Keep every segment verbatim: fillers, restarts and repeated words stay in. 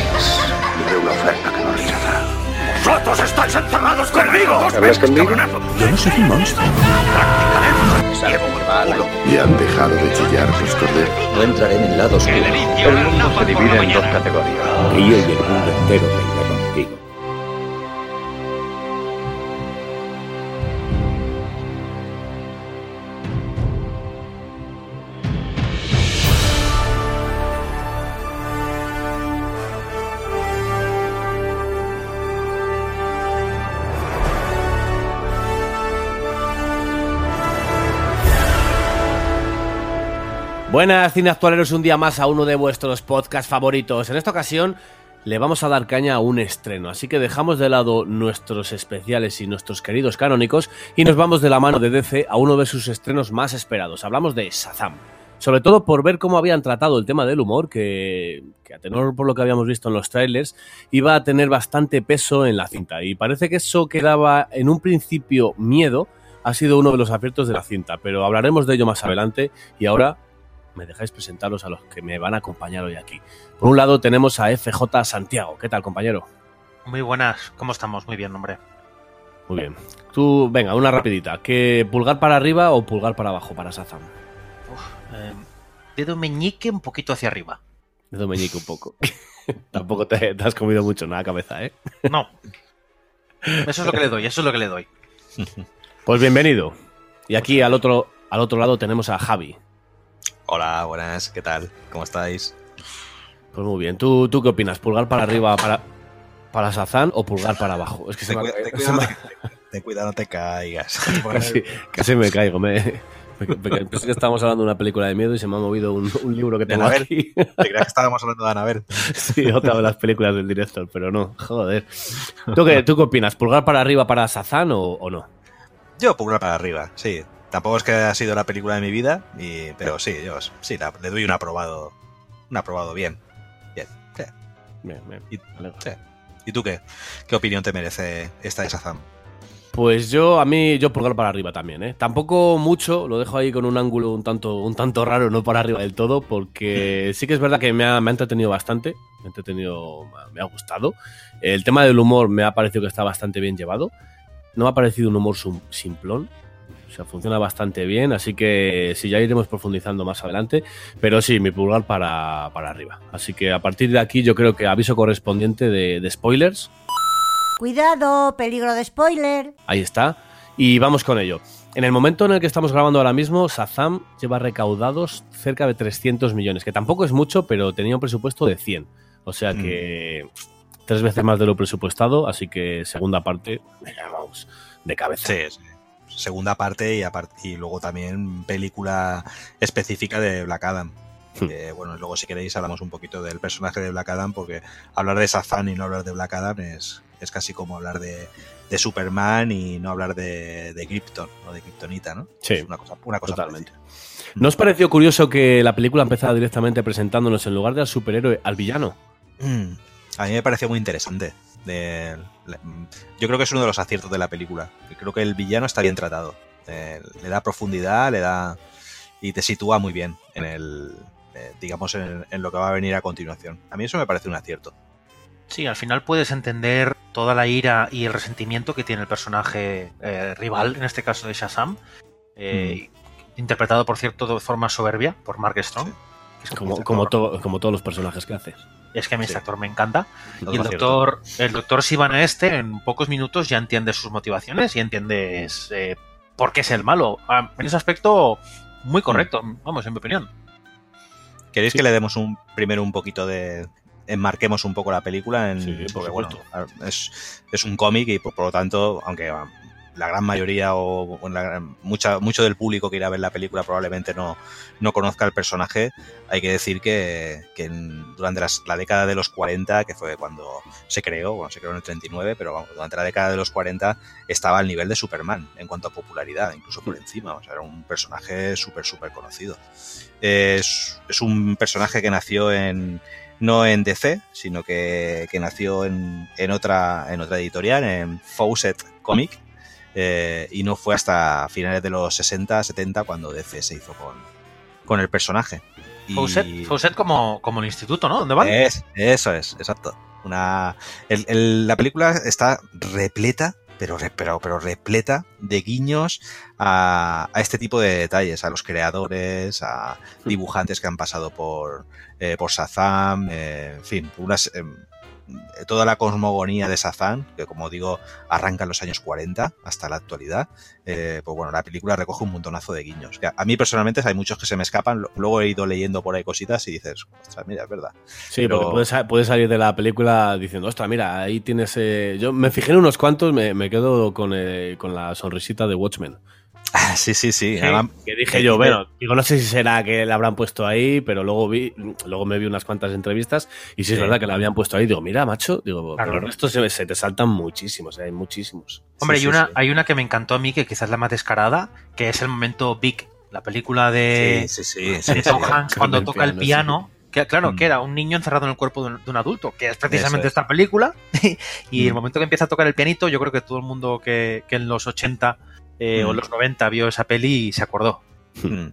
Llevé una oferta que no rechazará. ¡Vosotros estáis encerrados conmigo! ¿Hablas conmigo? Yo no soy un monstruo. Y han dejado de chillar los corderos. No entraré en el lado oscuro. El mundo se divide en dos categorías. Río y el mundo entero venga contigo. Buenas, Cineactualeros, un día más a uno de vuestros podcasts favoritos. En esta ocasión le vamos a dar caña a un estreno, así que dejamos de lado nuestros especiales y nuestros queridos canónicos y nos vamos de la mano de D C a uno de sus estrenos más esperados. Hablamos de Shazam, sobre todo por ver cómo habían tratado el tema del humor, que, que a tenor por lo que habíamos visto en los trailers, iba a tener bastante peso en la cinta. Y parece que eso que daba en un principio miedo ha sido uno de los aciertos de la cinta, pero hablaremos de ello más adelante y ahora me dejáis presentaros a los que me van a acompañar hoy aquí. Por un lado tenemos a F J Santiago. ¿Qué tal, compañero? Muy buenas. ¿Cómo estamos? Muy bien, hombre. Muy bien. Tú, venga, una rapidita. ¿Qué, pulgar para arriba o pulgar para abajo para Shazam? Uf, eh, dedo meñique un poquito hacia arriba. Dedo meñique un poco. Tampoco te, te has comido mucho en la cabeza, ¿eh? No. Eso es lo que le doy, eso es lo que le doy. Pues bienvenido. Y aquí al otro, al otro lado tenemos a Javi. Hola, buenas, ¿qué tal? ¿Cómo estáis? Pues muy bien. ¿Tú, tú qué opinas? ¿Pulgar para arriba para, para Shazam o pulgar para abajo? Es que te, se cuida, me, te, cuida, se no te, te cuida, no te caigas. Casi, casi me caigo. Me, me, me, pensé que estábamos hablando de una película de miedo y se me ha movido un, un libro que tengo aquí. Te creías que estábamos hablando de Anabel. Sí, otra de las películas del director, pero no, joder. ¿Tú qué, tú qué opinas? ¿Pulgar para arriba para Shazam o, o no? Yo pulgar para arriba, sí. Tampoco es que haya sido la película de mi vida, y, pero sí, yo sí, la, le doy un aprobado. Un aprobado bien. Bien, sí. bien, bien. Y, sí. ¿Y tú qué? ¿Qué opinión te merece esta de Shazam? Pues yo, a mí, yo pulgar para arriba también, ¿eh? Tampoco mucho, lo dejo ahí con un ángulo un tanto, un tanto raro, no para arriba del todo, porque sí que es verdad que me ha, me ha entretenido bastante, me ha entretenido, me ha gustado. El tema del humor me ha parecido que está bastante bien llevado. No me ha parecido un humor simplón. O sea, funciona bastante bien, así que sí, ya iremos profundizando más adelante. Pero sí, mi pulgar para, para arriba. Así que a partir de aquí yo creo que aviso correspondiente de, de spoilers. Cuidado, peligro de spoiler. Ahí está. Y vamos con ello. En el momento en el que estamos grabando ahora mismo, Shazam lleva recaudados cerca de trescientos millones, que tampoco es mucho, pero tenía un presupuesto de cien. O sea que mm. tres veces más de lo presupuestado, así que segunda parte, vamos, de cabeza. Sí, sí. Segunda parte y, aparte, y luego también película específica de Black Adam. Sí. Eh, bueno, luego si queréis hablamos un poquito del personaje de Black Adam, porque hablar de Shazam y no hablar de Black Adam es, es casi como hablar de, de Superman y no hablar de, de Krypton o de Kryptonita, ¿no? Sí, es una cosa, una cosa totalmente. Parecida. ¿No os pareció curioso que la película empezara directamente presentándonos en lugar de al superhéroe, al villano? Mm, a mí me pareció muy interesante. De, yo creo que es uno de los aciertos de la película. Creo que el villano está bien tratado, eh, le da profundidad, le da y te sitúa muy bien en el, eh, digamos en, en lo que va a venir a continuación. A mí eso me parece un acierto. Sí, al final puedes entender toda la ira y el resentimiento que tiene el personaje eh, rival, en este caso de Shazam, eh, mm. interpretado por cierto de forma soberbia por Mark Strong. Sí. Es como, como, to, como todos los personajes que hace. Es que a mí este sí. actor me encanta. No, y el doctor, el doctor Sivana este, en pocos minutos ya entiendes sus motivaciones y entiendes eh, por qué es el malo. Ah, en ese aspecto, muy correcto, vamos, en mi opinión. ¿Queréis sí. que le demos un primero un poquito de... enmarquemos un poco la película? En, sí, porque bueno, es, es un cómic y por, por lo tanto, aunque la gran mayoría o la, mucha, mucho del público que irá a ver la película probablemente no, no conozca el personaje, hay que decir que, que en, durante las, la década de los cuarenta, que fue cuando se creó, bueno, se creó en el treinta y nueve, pero vamos, durante la década de los cuarenta estaba al nivel de Superman en cuanto a popularidad, incluso por encima, o sea, era un personaje súper, súper conocido. Es, es un personaje que nació en... no en D C, sino que, que nació en, en, otra, en otra editorial, en Fawcett Comic, Eh, y no fue hasta finales de los sesenta, setenta cuando D C se hizo con, con el personaje. Y... Fawcett, Fawcett como, como el instituto, ¿no? ¿Dónde van? Es, eso es, exacto. Una, el, el, la película está repleta, pero, pero, pero repleta de guiños a, a este tipo de detalles, a los creadores, a dibujantes que han pasado por, eh, por Shazam, eh, en fin, unas... Eh, toda la cosmogonía de Shazam, que como digo, arranca en los años cuarenta hasta la actualidad, eh, pues bueno, la película recoge un montonazo de guiños. Que a mí personalmente hay muchos que se me escapan, luego he ido leyendo por ahí cositas y dices, ostras, mira, es verdad. Sí, pero... porque puedes, puedes salir de la película diciendo, ostras, mira, ahí tienes... Eh... Yo me fijé en unos cuantos, me, me quedo con, eh, con la sonrisita de Watchmen. Ah, sí, sí, sí. sí Además, que dije yo, bueno, digo, no sé si será que la habrán puesto ahí, pero luego vi, luego me vi unas cuantas entrevistas y sí, sí. es verdad que la habían puesto ahí. Digo, mira, macho, digo, claro. pero el resto se, se te saltan muchísimos, hay muchísimos. Hombre, sí, hay, sí, una, sí. hay una que me encantó a mí, que quizás la más descarada, que es el momento Big, la película de, sí, sí, sí, sí, de Tom sí, Hanks, cuando el toca piano, el piano. Sí. Que, claro, mm. que era un niño encerrado en el cuerpo de un, de un adulto, que es precisamente es. esta película. Y mm. el momento que empieza a tocar el pianito, yo creo que todo el mundo que, que en los ochenta... Eh, mm. o en los noventa vio esa peli y se acordó. Mm.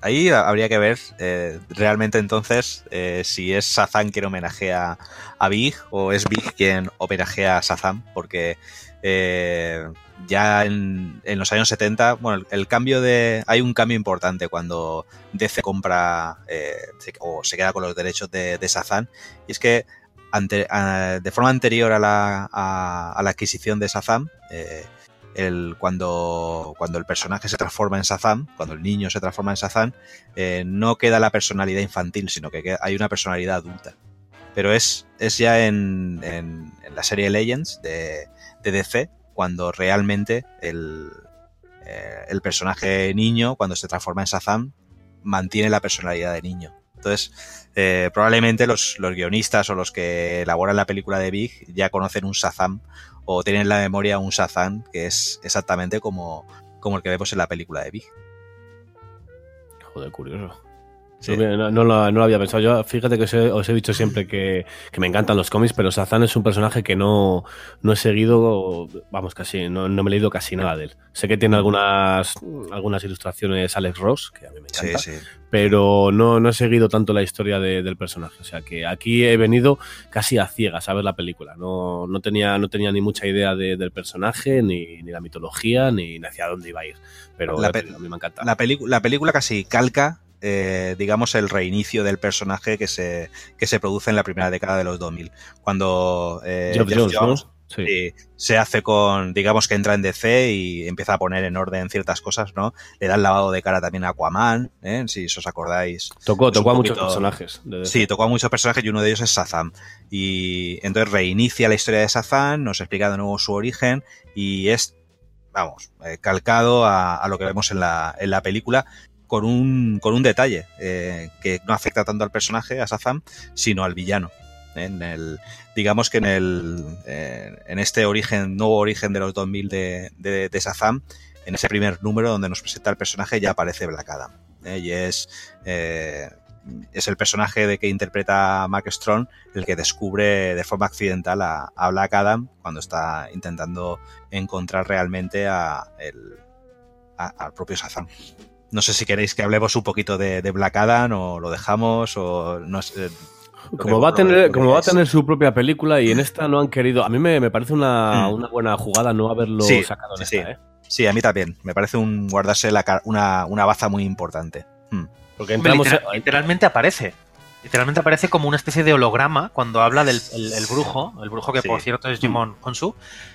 Ahí habría que ver eh, realmente entonces eh, si es Shazam quien homenajea a Big o es Big quien homenajea a Shazam, porque eh, ya en, en los años setenta, bueno, el, el cambio de... Hay un cambio importante cuando D C compra eh, o se queda con los derechos de, de Shazam, y es que ante, a, de forma anterior a la, a, a la adquisición de Shazam, eh, El, cuando, cuando el personaje se transforma en Shazam, cuando el niño se transforma en Shazam, eh, no queda la personalidad infantil, sino que queda, hay una personalidad adulta. Pero es, es ya en, en, en la serie Legends de, de D C cuando realmente el, eh, el personaje niño, cuando se transforma en Shazam, mantiene la personalidad de niño. Entonces, eh, probablemente los, los guionistas o los que elaboran la película de Big ya conocen un Shazam o tienen en la memoria un Shazam que es exactamente como, como el que vemos en la película de Big. Joder, curioso. Sí. No, no, no, lo, no lo había pensado. Yo, fíjate que os he, os he dicho siempre que, que me encantan los cómics, pero Shazam es un personaje que no, no he seguido, vamos, casi, no, no me he leído casi nada de él. Sé que tiene algunas, algunas ilustraciones Alex Ross, que a mí me encanta, sí, sí. pero no, no he seguido tanto la historia de, del personaje. O sea que aquí he venido casi a ciegas a ver la película. No, no, tenía, no tenía ni mucha idea de, del personaje, ni, ni la mitología, ni hacia dónde iba a ir. Pero la pe- a mí me encanta. La, pelic- la película casi calca Eh, digamos el reinicio del personaje que se que se produce en la primera década de los dos mil, cuando eh, Jeff Jones, Jones ¿no? sí. se hace con, digamos que entra en D C y empieza a poner en orden ciertas cosas, ¿no? Le da el lavado de cara también a Aquaman, ¿eh? Si os acordáis. Tocó, tocó a poquito, muchos personajes. De D C. Sí, tocó a muchos personajes y uno de ellos es Shazam. Y entonces reinicia la historia de Shazam, nos explica de nuevo su origen y es, vamos, eh, calcado a, a lo que vemos en la, en la película, con un con un detalle eh, que no afecta tanto al personaje, a Shazam, sino al villano. En el, digamos que en el eh, en este origen nuevo origen de los dos mil de, de, de Shazam, en ese primer número donde nos presenta el personaje ya aparece Black Adam. Eh, y es, eh, es el personaje de que interpreta Mark Strong el que descubre de forma accidental a, a Black Adam cuando está intentando encontrar realmente a el, a, al propio Shazam. No sé si queréis que hablemos un poquito de, de Black Adam o lo dejamos o no sé, como que, va a tener como va a tener su propia película y en esta no han querido. A mí me, me parece una, una buena jugada no haberlo sí, sacado en sí, esta, ¿eh? Sí, a mí también. Me parece un guardarse la una una baza muy importante. Hmm. Porque entramos Literal, a... literalmente aparece. Literalmente aparece como una especie de holograma cuando habla del el, el brujo, el brujo que sí. por cierto es Jimon Honsu.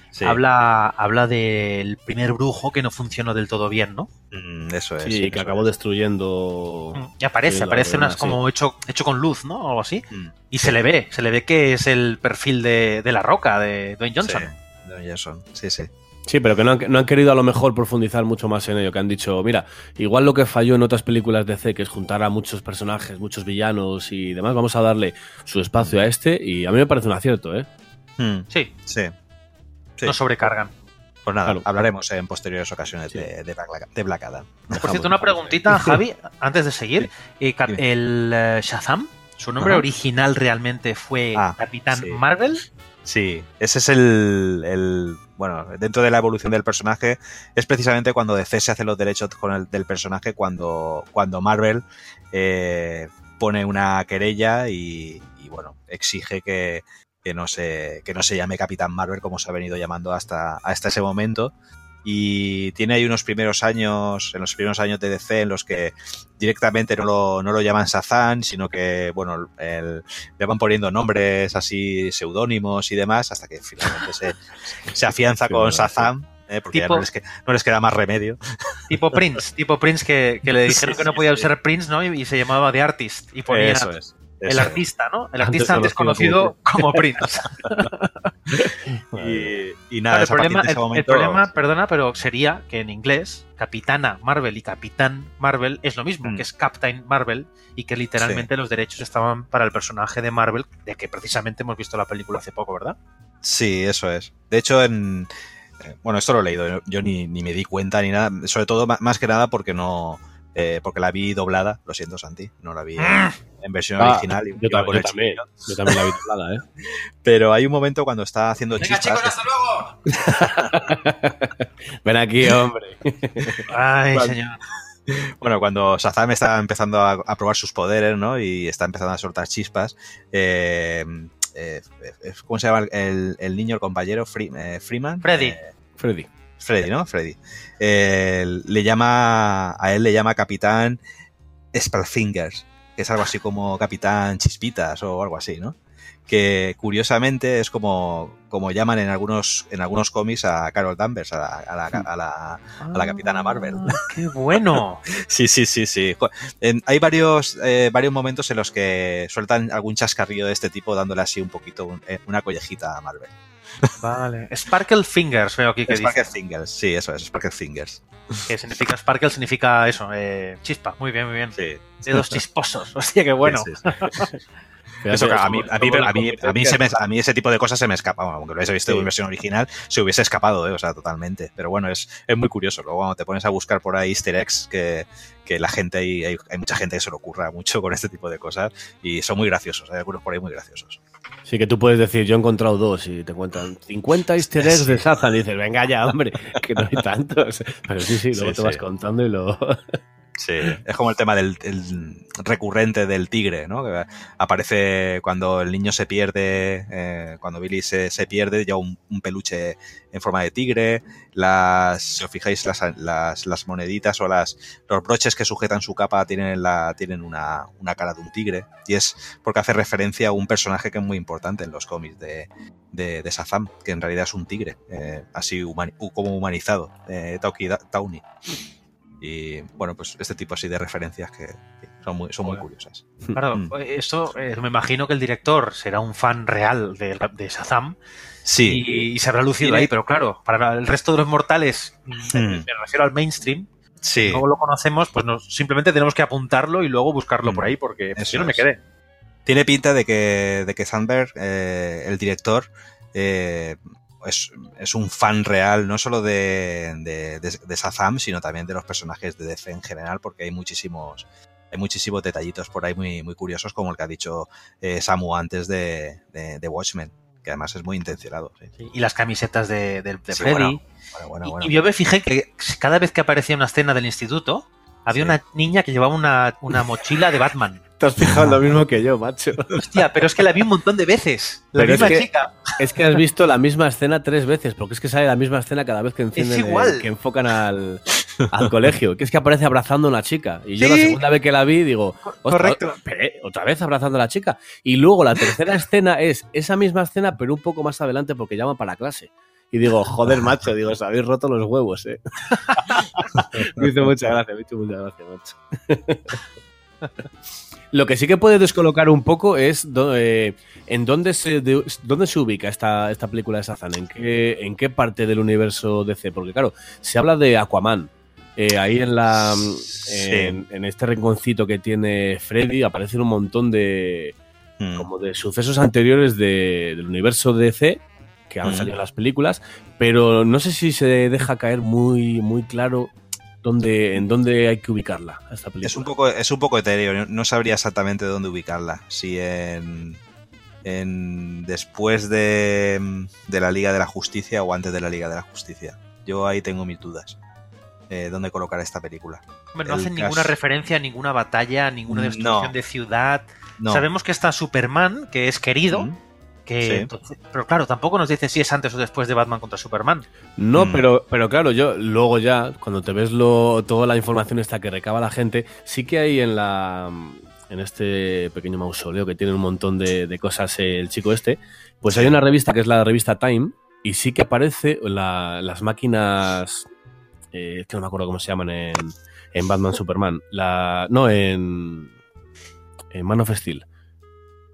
Sí. Habla, habla del primer brujo que no funcionó del todo bien, ¿no? Mm, eso es. Sí, sí que acabó es. destruyendo... Y aparece, sí, aparece unas, como sí. hecho, hecho con luz, ¿no? O algo así. Mm. Y se le ve, se le ve que es el perfil de, de la roca, de Dwayne Johnson. Sí, Dwayne Johnson, sí, sí. Sí, pero que no han, no han querido a lo mejor profundizar mucho más en ello, que han dicho, mira, igual lo que falló en otras películas de D C, que es juntar a muchos personajes, muchos villanos y demás, vamos a darle su espacio a este y a mí me parece un acierto, ¿eh? Mm. Sí. Sí. Sí. No sobrecargan. Pues nada, claro. hablaremos en posteriores ocasiones sí. de, de, Black, de Black Adam. Por cierto, una preguntita, Javi, antes de seguir. Sí. Eh, el uh, Shazam, su nombre Ajá. original realmente fue ah, Capitán sí. Marvel. Sí, ese es el, el... Bueno, dentro de la evolución del personaje es precisamente cuando D C se hace los derechos con el, del personaje, cuando, cuando Marvel eh, pone una querella y, y bueno, exige que, que, no se, que no se llame Capitán Marvel como se ha venido llamando hasta, hasta ese momento. Y tiene ahí unos primeros años, en los primeros años de D C, en los que directamente no lo, no lo llaman Shazam, sino que, bueno, el, le van poniendo nombres así, seudónimos y demás, hasta que finalmente se, se afianza con Shazam, eh, porque tipo, ya no, les que, no les queda más remedio. Tipo Prince, tipo Prince que, que le dijeron sí, sí, que no podía sí, usar sí. Prince, ¿no? Y, y se llamaba The Artist, y ponía... Eso es. Eso. El artista, ¿no? El artista antes, antes conocido como Prince. y, y nada, claro, el, problema, el, momento... el problema, perdona, pero sería que en inglés Capitana Marvel y Capitán Marvel es lo mismo, mm. que es Captain Marvel, y que literalmente sí. los derechos estaban para el personaje de Marvel, de que precisamente hemos visto la película hace poco, ¿verdad? Sí, eso es. De hecho, en... bueno, esto lo he leído, yo ni, ni me di cuenta ni nada, sobre todo más que nada porque no... Eh, porque la vi doblada, lo siento Santi, no la vi en, en versión ah, original. Yo, tam- yo, también, yo también la vi doblada, ¿eh? Pero hay un momento cuando está haciendo ¡Venga, chispas. Chicos, hasta luego! Ven aquí, hombre. Ay, cuando, señor. Bueno, cuando Shazam está empezando a, a probar sus poderes, ¿no? Y está empezando a soltar chispas. Eh, eh, ¿Cómo se llama el, el niño, el compañero? Free, eh, Freeman. Freddy. Eh, Freddy. Freddy, ¿no? Freddy. Eh, le llama, a él le llama Capitán Sparkle Fingers, que es algo así como Capitán Chispitas o algo así, ¿no? Que curiosamente es como, como llaman en algunos, en algunos cómics a Carol Danvers, a la, a la, a la, a la Capitana Marvel. Ah, ¡qué bueno! sí, sí, sí, sí. En, hay varios, eh, varios momentos en los que sueltan algún chascarrillo de este tipo, dándole así un poquito un, una collejita a Marvel. Vale. Sparkle Fingers, veo aquí que Sparkle dice. Fingers, sí, eso es, Sparkle Fingers. ¿Qué significa Sparkle? Significa eso, eh, chispa. Muy bien, muy bien. Sí. Dedos chisposos, hostia, qué bueno. Sí, sí, sí. Eso, a mí, a mí, a mí, a mí, se me, a mí ese tipo de cosas se me escapa. Bueno, aunque lo hubiese visto sí. en versión original, se hubiese escapado, ¿eh? O sea, totalmente. Pero bueno, es, es muy curioso. Luego cuando te pones a buscar por ahí easter eggs, que, que la gente ahí, hay, hay mucha gente que se le ocurra mucho con este tipo de cosas y son muy graciosos. Hay algunos por ahí muy graciosos. Sí, que tú puedes decir, yo he encontrado dos y te cuentan cincuenta easter eggs sí. de Shazam y dices, venga ya, hombre, que no hay tantos. Pero sí, sí, luego sí, te sí. vas contando y lo... Sí, es como el tema del el recurrente del tigre, ¿no? Que aparece cuando el niño se pierde, eh, cuando Billy se, se pierde, ya un, un peluche en forma de tigre. Las, si os fijáis, las, las, las moneditas o las los broches que sujetan su capa tienen la tienen una, una cara de un tigre. Y es porque hace referencia a un personaje que es muy importante en los cómics de, de, de Shazam, que en realidad es un tigre, eh, así humani- como humanizado, eh, Tawny. Y bueno, pues este tipo así de referencias que son muy, son muy curiosas. Claro, esto eh, me imagino que el director será un fan real de, de Shazam sí. y, y se habrá lucido sí, ahí, pero claro, para el resto de los mortales, mm. me refiero al mainstream, sí. luego lo conocemos, pues nos, simplemente tenemos que apuntarlo y luego buscarlo mm. por ahí, porque pues, yo no me quedé. Tiene pinta de que, de que Sandberg, eh, el director... Eh, Es, es un fan real, no solo de, de, de, de Shazam, sino también de los personajes de D C en general, porque hay muchísimos hay muchísimos detallitos por ahí muy, muy curiosos, como el que ha dicho eh, Samu antes de, de, de Watchmen, que además es muy intencionado. ¿Sí? Sí, y las camisetas de, de, de sí, Freddy. Bueno, bueno, bueno, bueno. Y, y yo me fijé que cada vez que aparecía una escena del instituto, había sí. una niña que llevaba una, una mochila de Batman. Te has fijado en lo mismo que yo, macho. Hostia, pero es que la vi un montón de veces. La pero misma es que, chica. Es que has visto la misma escena tres veces, porque es que sale la misma escena cada vez que encienden es igual. El, que enfocan al, al colegio. Que es que aparece abrazando a una chica. Y yo ¿Sí? la segunda vez que la vi digo, correcto, otra vez abrazando a la chica. Y luego la tercera escena es esa misma escena, pero un poco más adelante porque llaman para clase. Y digo, joder, macho, digo, os habéis roto los huevos, eh. Me hizo mucha gracia, me hizo mucha gracia, macho. Lo que sí que puede descolocar un poco es do, eh, en dónde se de, dónde se ubica esta, esta película de Shazam, ¿En qué, en qué parte del universo D C, porque claro, se habla de Aquaman, eh, ahí en la sí. en, en este rinconcito que tiene Freddy aparecen un montón de mm. como de sucesos anteriores de, del universo D C que han mm. salido en las películas, pero no sé si se deja caer muy, muy claro Donde, en dónde hay que ubicarla esta película. Es un poco, es un poco etéreo, no sabría exactamente dónde ubicarla. Si en, en, después de, de la Liga de la Justicia o antes de la Liga de la Justicia. Yo ahí tengo mis dudas. Eh, ¿Dónde colocar esta película? Hombre, no El hacen caso... ninguna referencia a ninguna batalla, ninguna destrucción no. de ciudad. No. Sabemos que está Superman, que es querido. Mm. Que, sí. entonces, pero claro, tampoco nos dice si es antes o después de Batman contra Superman. No, mm. pero, pero claro, yo luego ya, cuando te ves lo, toda la información esta que recaba la gente, sí que hay en la en este pequeño mausoleo que tiene un montón de, de cosas el chico este, pues hay una revista que es la revista Time, y sí que aparece la, las máquinas... Eh, que no me acuerdo cómo se llaman en, en Batman Superman. La, no, en, en Man of Steel.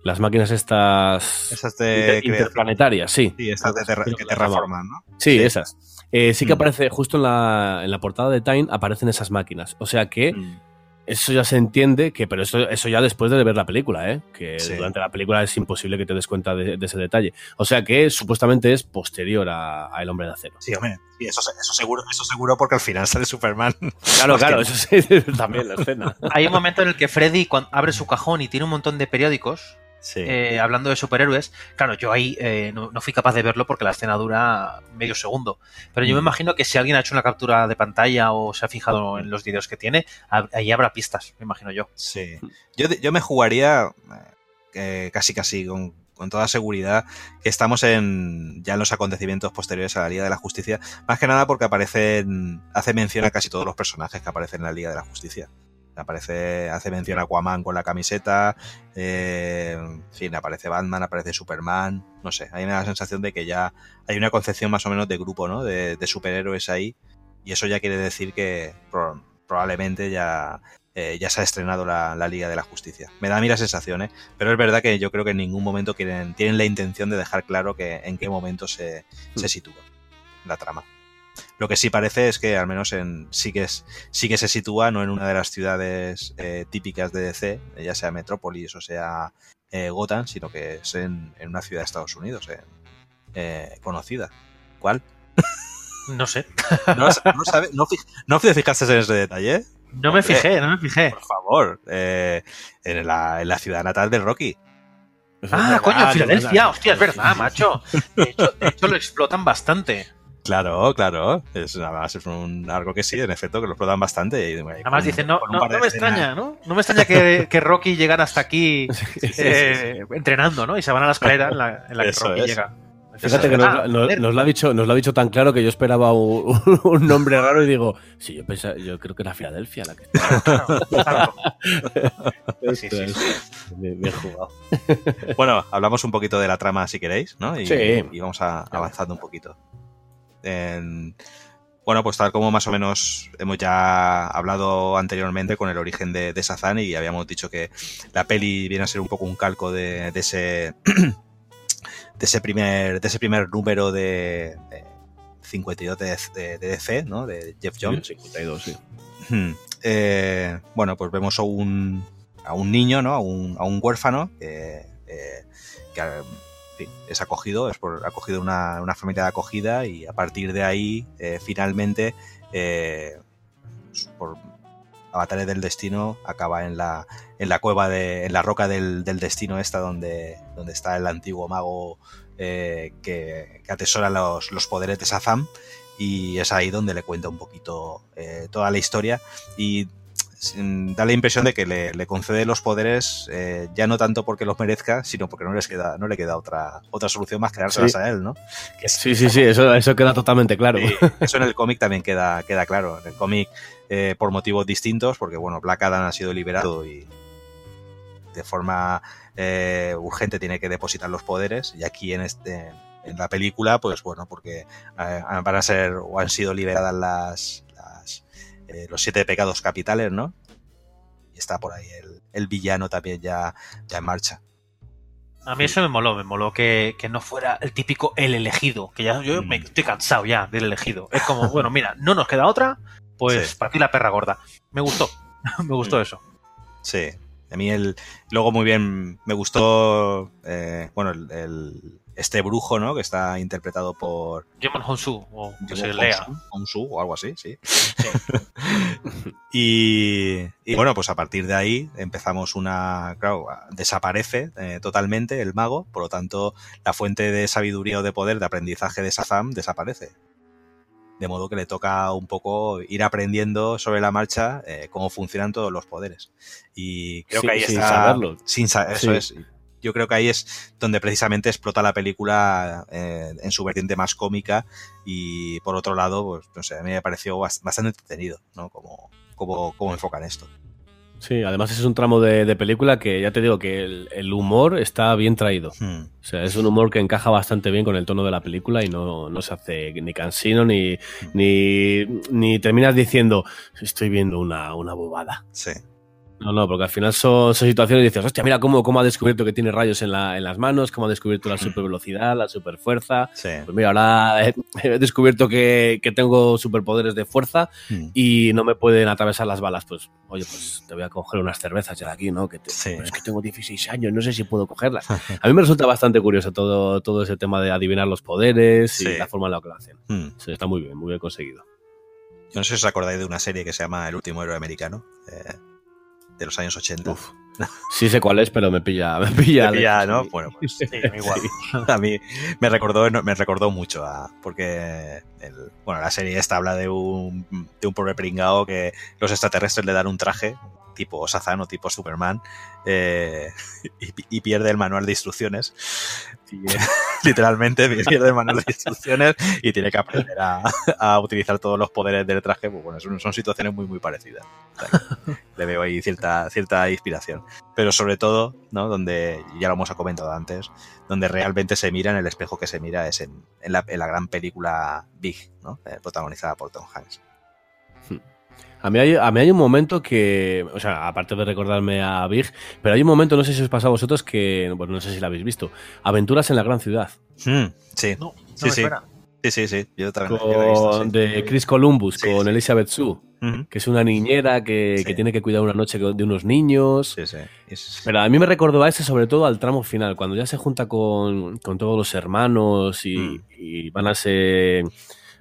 Las máquinas estas esas de inter, interplanetarias, sí. Sí, esas de terra, que terraforman, ¿no? Sí, sí. esas. Eh, sí que mm. aparece justo en la, en la portada de Time, aparecen esas máquinas. O sea que mm. eso ya se entiende, que pero eso, eso ya después de ver la película, ¿eh? Que sí. durante la película es imposible que te des cuenta de, de ese detalle. O sea que supuestamente es posterior a, a El Hombre de Acero. Sí, hombre. Y eso, eso seguro, eso seguro porque al final sale Superman. Claro, claro, eso sí, también la escena. Hay un momento en el que Freddy abre su cajón y tiene un montón de periódicos. Sí. Eh, hablando de superhéroes, claro, yo ahí eh, no, no fui capaz de verlo porque la escena dura medio segundo, pero yo mm. me imagino que si alguien ha hecho una captura de pantalla o se ha fijado en los vídeos que tiene, ahí habrá pistas, me imagino yo. Sí, yo, yo me jugaría eh, casi casi con, con toda seguridad que estamos en ya en los acontecimientos posteriores a la Liga de la Justicia, más que nada porque aparecen, hace mención a casi todos los personajes que aparecen en la Liga de la Justicia. Aparece, hace mención a Aquaman con la camiseta, eh, en fin, aparece Batman, aparece Superman, no sé, hay una sensación de que ya hay una concepción más o menos de grupo, ¿no? De, de superhéroes ahí, y eso ya quiere decir que pro, probablemente ya, eh, ya se ha estrenado la, la Liga de la Justicia. Me da a mí la sensación, ¿eh? Pero es verdad que yo creo que en ningún momento quieren, tienen la intención de dejar claro que en qué momento se, se sitúa la trama. Lo que sí parece es que al menos en, sí, que es, sí que se sitúa no en una de las ciudades eh, típicas de D C, ya sea Metrópolis o sea eh, Gotham, sino que es en, en una ciudad de Estados Unidos eh, eh, conocida. ¿Cuál? No sé. ¿No, no, sabe, no, fij, no te fijaste en ese detalle? ¿Eh? No Hombre, me fijé, no me fijé. Por favor, eh, en, la, en la ciudad natal de Rocky. Ah, coño, ah, Filadelfia, hostia, es verdad, macho. De hecho, de hecho lo explotan bastante. Claro, claro. Es, además es un algo que sí, en efecto, que lo explotan bastante. Y, bueno, además dicen, no, no, no me extraña, ¿no? No me extraña que, que Rocky llegara hasta aquí eh, entrenando, ¿no? Y se van a la escalera en la, en la que Rocky es. llega. Fíjate que nos, nos, nos, lo ha dicho, nos lo ha dicho tan claro que yo esperaba un, un nombre raro y digo, sí, yo pensaba, yo creo que era Filadelfia la que estaba. Claro, claro. Sí, sí, sí. Bien jugado. Bueno, hablamos un poquito de la trama si queréis, ¿no? Y, sí. y vamos a, avanzando un poquito. En, bueno, pues tal como más o menos hemos ya hablado anteriormente con el origen de, de Shazam, y habíamos dicho que la peli viene a ser un poco un calco de, de ese de ese primer de ese primer número de, de cincuenta y dos de, de, de D C, ¿no? De Jeff Jones. Sí, cincuenta y dos, sí. Eh, bueno, pues vemos a un a un niño, ¿no? A un a un huérfano que, eh, que es acogido, es por acogido una, una familia de acogida, y a partir de ahí eh, finalmente eh, por avatares del destino acaba en la en la cueva de en la roca del, del destino esta donde, donde está el antiguo mago eh, que, que atesora los, los poderes de Shazam, y es ahí donde le cuenta un poquito eh, toda la historia y da la impresión de que le, le concede los poderes eh, ya no tanto porque los merezca, sino porque no les queda, no le queda otra, otra solución más que dárselas sí. a él, ¿no? Que es, sí, sí, sí, eso, eso queda totalmente claro. Sí, eso en el cómic también queda, queda claro. En el cómic, eh, por motivos distintos, porque bueno, Black Adam ha sido liberado y de forma eh, urgente tiene que depositar los poderes, y aquí en este en la película, pues bueno, porque eh, van a ser o han sido liberadas las los siete pecados capitales, ¿no? Y está por ahí el, el villano también ya, ya en marcha. A mí eso me moló, me moló que, que no fuera el típico el elegido, que ya yo mm. me estoy cansado ya del elegido. Es como, bueno, mira, no nos queda otra, pues sí. para ti la perra gorda. Me gustó, me gustó mm. eso. Sí, A mí el luego muy bien me gustó, eh, bueno, el, el, este brujo, ¿no? Que está interpretado por... Jimon Honsu, o que se lea. Honsu, o algo así, sí. sí. y, y bueno, pues a partir de ahí empezamos una... Claro, desaparece eh, totalmente el mago, por lo tanto, la fuente de sabiduría o de poder, de aprendizaje de Shazam desaparece. De modo que le toca un poco ir aprendiendo sobre la marcha eh, cómo funcionan todos los poderes. Y creo sí, que ahí sin está... Saberlo. Sin saberlo. Eso sí. es. Yo creo que ahí es donde precisamente explota la película eh, en su vertiente más cómica y, por otro lado, pues no sé, a mí me pareció bastante entretenido, ¿no? Como, como, como enfocan esto. Sí, además es un tramo de, de película que ya te digo que el, el humor está bien traído. Hmm. O sea, es un humor que encaja bastante bien con el tono de la película y no, no se hace ni cansino ni, hmm. ni, ni terminas diciendo estoy viendo una, una bobada. Sí. No, no, porque al final son, son situaciones y dices, hostia, mira cómo, cómo ha descubierto que tiene rayos en, la, en las manos, cómo ha descubierto la supervelocidad, la superfuerza. Sí. Pues mira, ahora he, he descubierto que, que tengo superpoderes de fuerza mm. y no me pueden atravesar las balas. Pues, oye, pues te voy a coger unas cervezas ya de aquí, ¿no? Que te, sí. Pero es que tengo dieciséis años, no sé si puedo cogerlas. A mí me resulta bastante curioso todo, todo ese tema de adivinar los poderes y sí. la forma en la que lo hacen. Mm. Sí, está muy bien, muy bien conseguido. Yo no sé si os acordáis de una serie que se llama El último héroe americano. Eh... de los años ochenta. Uf. Sí sé cuál es, pero me pilla. Me pilla, me pilla ¿no? Bueno, pues sí, igual. Sí. A mí me recordó, me recordó mucho a, porque el, bueno, la serie esta habla de un, de un pobre pringao que los extraterrestres le dan un traje tipo Shazam o tipo Superman eh, y, y pierde el manual de instrucciones. Y, eh, literalmente pierde el manual de instrucciones y tiene que aprender a, a utilizar todos los poderes del traje. Pues bueno, son, son situaciones muy muy parecidas. Le veo ahí cierta, cierta inspiración. Pero sobre todo, ¿no? Donde, ya lo hemos comentado antes, donde realmente se mira en el espejo que se mira es en, en, la, en la gran película Big, ¿no? Eh, protagonizada por Tom Hanks. A mí, hay, a mí hay un momento que, o sea, aparte de recordarme a Big, pero hay un momento, no sé si os pasa a vosotros, que, bueno, no sé si la habéis visto, Aventuras en la Gran Ciudad. Mm, sí, no, no sí, sí. sí, sí, sí, yo también con, yo he visto, sí. De Chris Columbus, sí, con sí. Elizabeth Shue, uh-huh. que es una niñera que, sí. que tiene que cuidar una noche de unos niños. Sí, sí. Es... Pero a mí me recordó a ese, sobre todo al tramo final, cuando ya se junta con, con todos los hermanos y, mm. y van a hacer,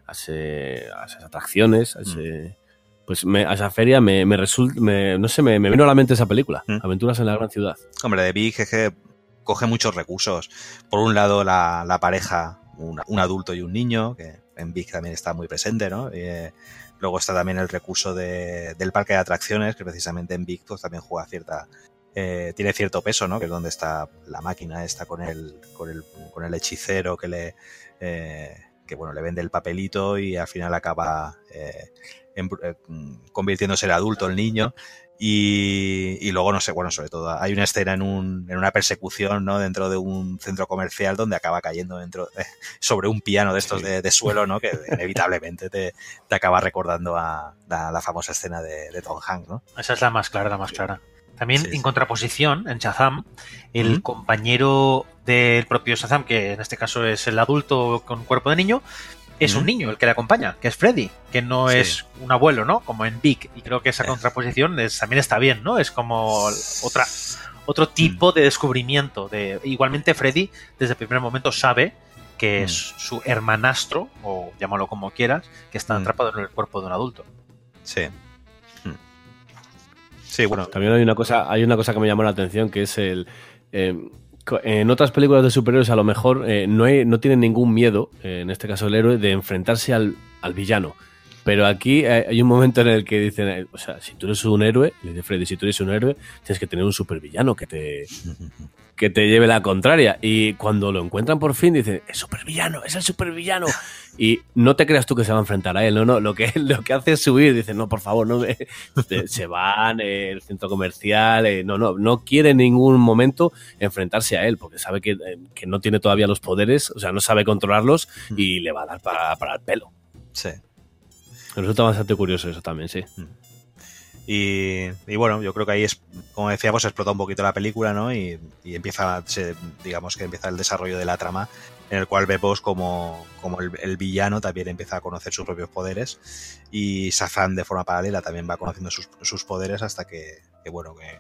a hacer, a hacer atracciones, a hacer... Mm. Pues me, a esa feria me, me resulta, me, no sé, me, me vino a la mente esa película, ¿Mm? Aventuras en la Gran Ciudad. Hombre, de Big es que coge muchos recursos. Por un lado, la, la pareja, un, un adulto y un niño, que en Big también está muy presente, ¿no? Eh, luego está también el recurso de, del parque de atracciones, que precisamente en Big pues, también juega cierta... Eh, tiene cierto peso, ¿no? Que es donde está la máquina esta con el, con el, con el hechicero que le... Eh, que bueno, le vende el papelito y al final acaba... Eh, convirtiéndose en adulto el niño y, y luego no sé, bueno, sobre todo hay una escena en, un, en una persecución, ¿no? Dentro de un centro comercial donde acaba cayendo dentro de, sobre un piano de estos de, de suelo, ¿no? Que inevitablemente te, te acaba recordando a, a la famosa escena de, de Tom Hanks, ¿no? Esa es la más clara, la más clara. También sí, sí. En contraposición, en Shazam, el uh-huh. compañero del propio Shazam, que en este caso es el adulto con cuerpo de niño, es un niño el que le acompaña, que es Freddy, que no sí. es un abuelo, ¿no? Como en Big. Y creo que esa contraposición es, también está bien, ¿no? Es como otra, otro tipo mm. de descubrimiento. De, igualmente Freddy, desde el primer momento, sabe que mm. es su hermanastro, o llámalo como quieras, que está mm. atrapado en el cuerpo de un adulto. Sí. Mm. Sí, bueno. También hay una cosa, hay una cosa que me llamó la atención, que es el... Eh, en otras películas de superhéroes a lo mejor eh, no, hay, no tienen ningún miedo, eh, en este caso el héroe, de enfrentarse al, al villano. Pero aquí eh, hay un momento en el que dicen, eh, o sea, si tú eres un héroe, le dice Freddy, si tú eres un héroe, tienes que tener un supervillano que te, que te lleve la contraria. Y cuando lo encuentran por fin dicen, es supervillano, es el supervillano. Y no te creas tú que se va a enfrentar a él, no, no, lo que, lo que hace es subir, dicen, no, por favor, no me... se van, eh, el centro comercial, eh, no, no, no quiere en ningún momento enfrentarse a él, porque sabe que, eh, que no tiene todavía los poderes, o sea, no sabe controlarlos y le va a dar para, para el pelo. Sí. Me resulta bastante curioso eso también, sí. Y, y bueno, yo creo que ahí, es como decíamos, explota un poquito la película, ¿no? Y, y empieza, se, digamos que empieza el desarrollo de la trama, en el cual vemos como, como el, el villano también empieza a conocer sus propios poderes y Shazam de forma paralela también va conociendo sus, sus poderes hasta que, que bueno, que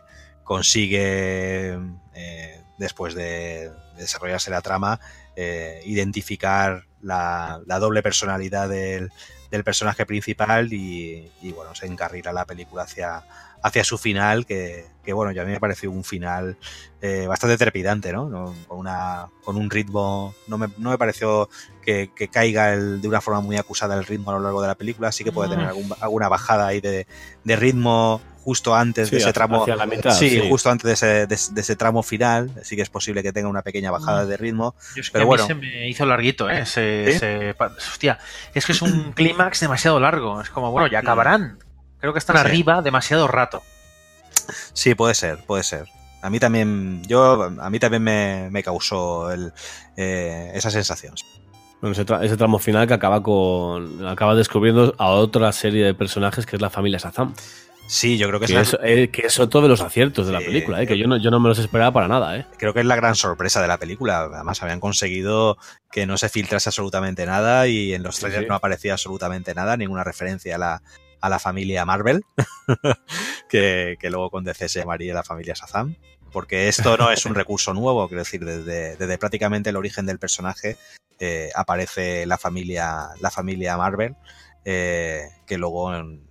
consigue, eh, después de desarrollarse la trama, eh, identificar la, la doble personalidad del, del personaje principal y, y bueno, se encarrila la película hacia, hacia su final, que, que bueno, ya a mí me pareció un final eh, bastante trepidante, ¿no? no con, una, con un ritmo, no me, no me pareció que, que caiga el, de una forma muy acusada el ritmo a lo largo de la película, sí que puede tener algún, alguna bajada ahí de, de ritmo justo antes sí, de ese tramo hacia la mitad, sí, sí, justo antes de ese, de, de ese tramo final, sí que es posible que tenga una pequeña bajada de ritmo. Yo es pero que a bueno. mí se me hizo larguito, ¿eh? Ese, ¿Eh? Ese, hostia, es que es un clímax demasiado largo, es como, bueno, ya acabarán. Creo que están sí. arriba demasiado rato. Sí, puede ser, puede ser. A mí también, yo, a mí también me, me causó el, eh, esa sensación. Bueno, ese, tra- ese tramo final que acaba con, acaba descubriendo a otra serie de personajes que es la familia Shazam. Sí, yo creo que, que es, la... es que es otro de los aciertos de la sí, película, ¿eh? Que yo no, yo no me los esperaba para nada, ¿eh? Creo que es la gran sorpresa de la película. Además, habían conseguido que no se filtrase absolutamente nada y en los sí, trailers sí. no aparecía absolutamente nada, ninguna referencia a la, a la familia Marvel, que, que luego con D C se llamaría la familia Shazam, porque esto no es un recurso nuevo, quiero decir, desde, desde prácticamente el origen del personaje eh, aparece la familia, la familia Marvel, eh, que luego... En,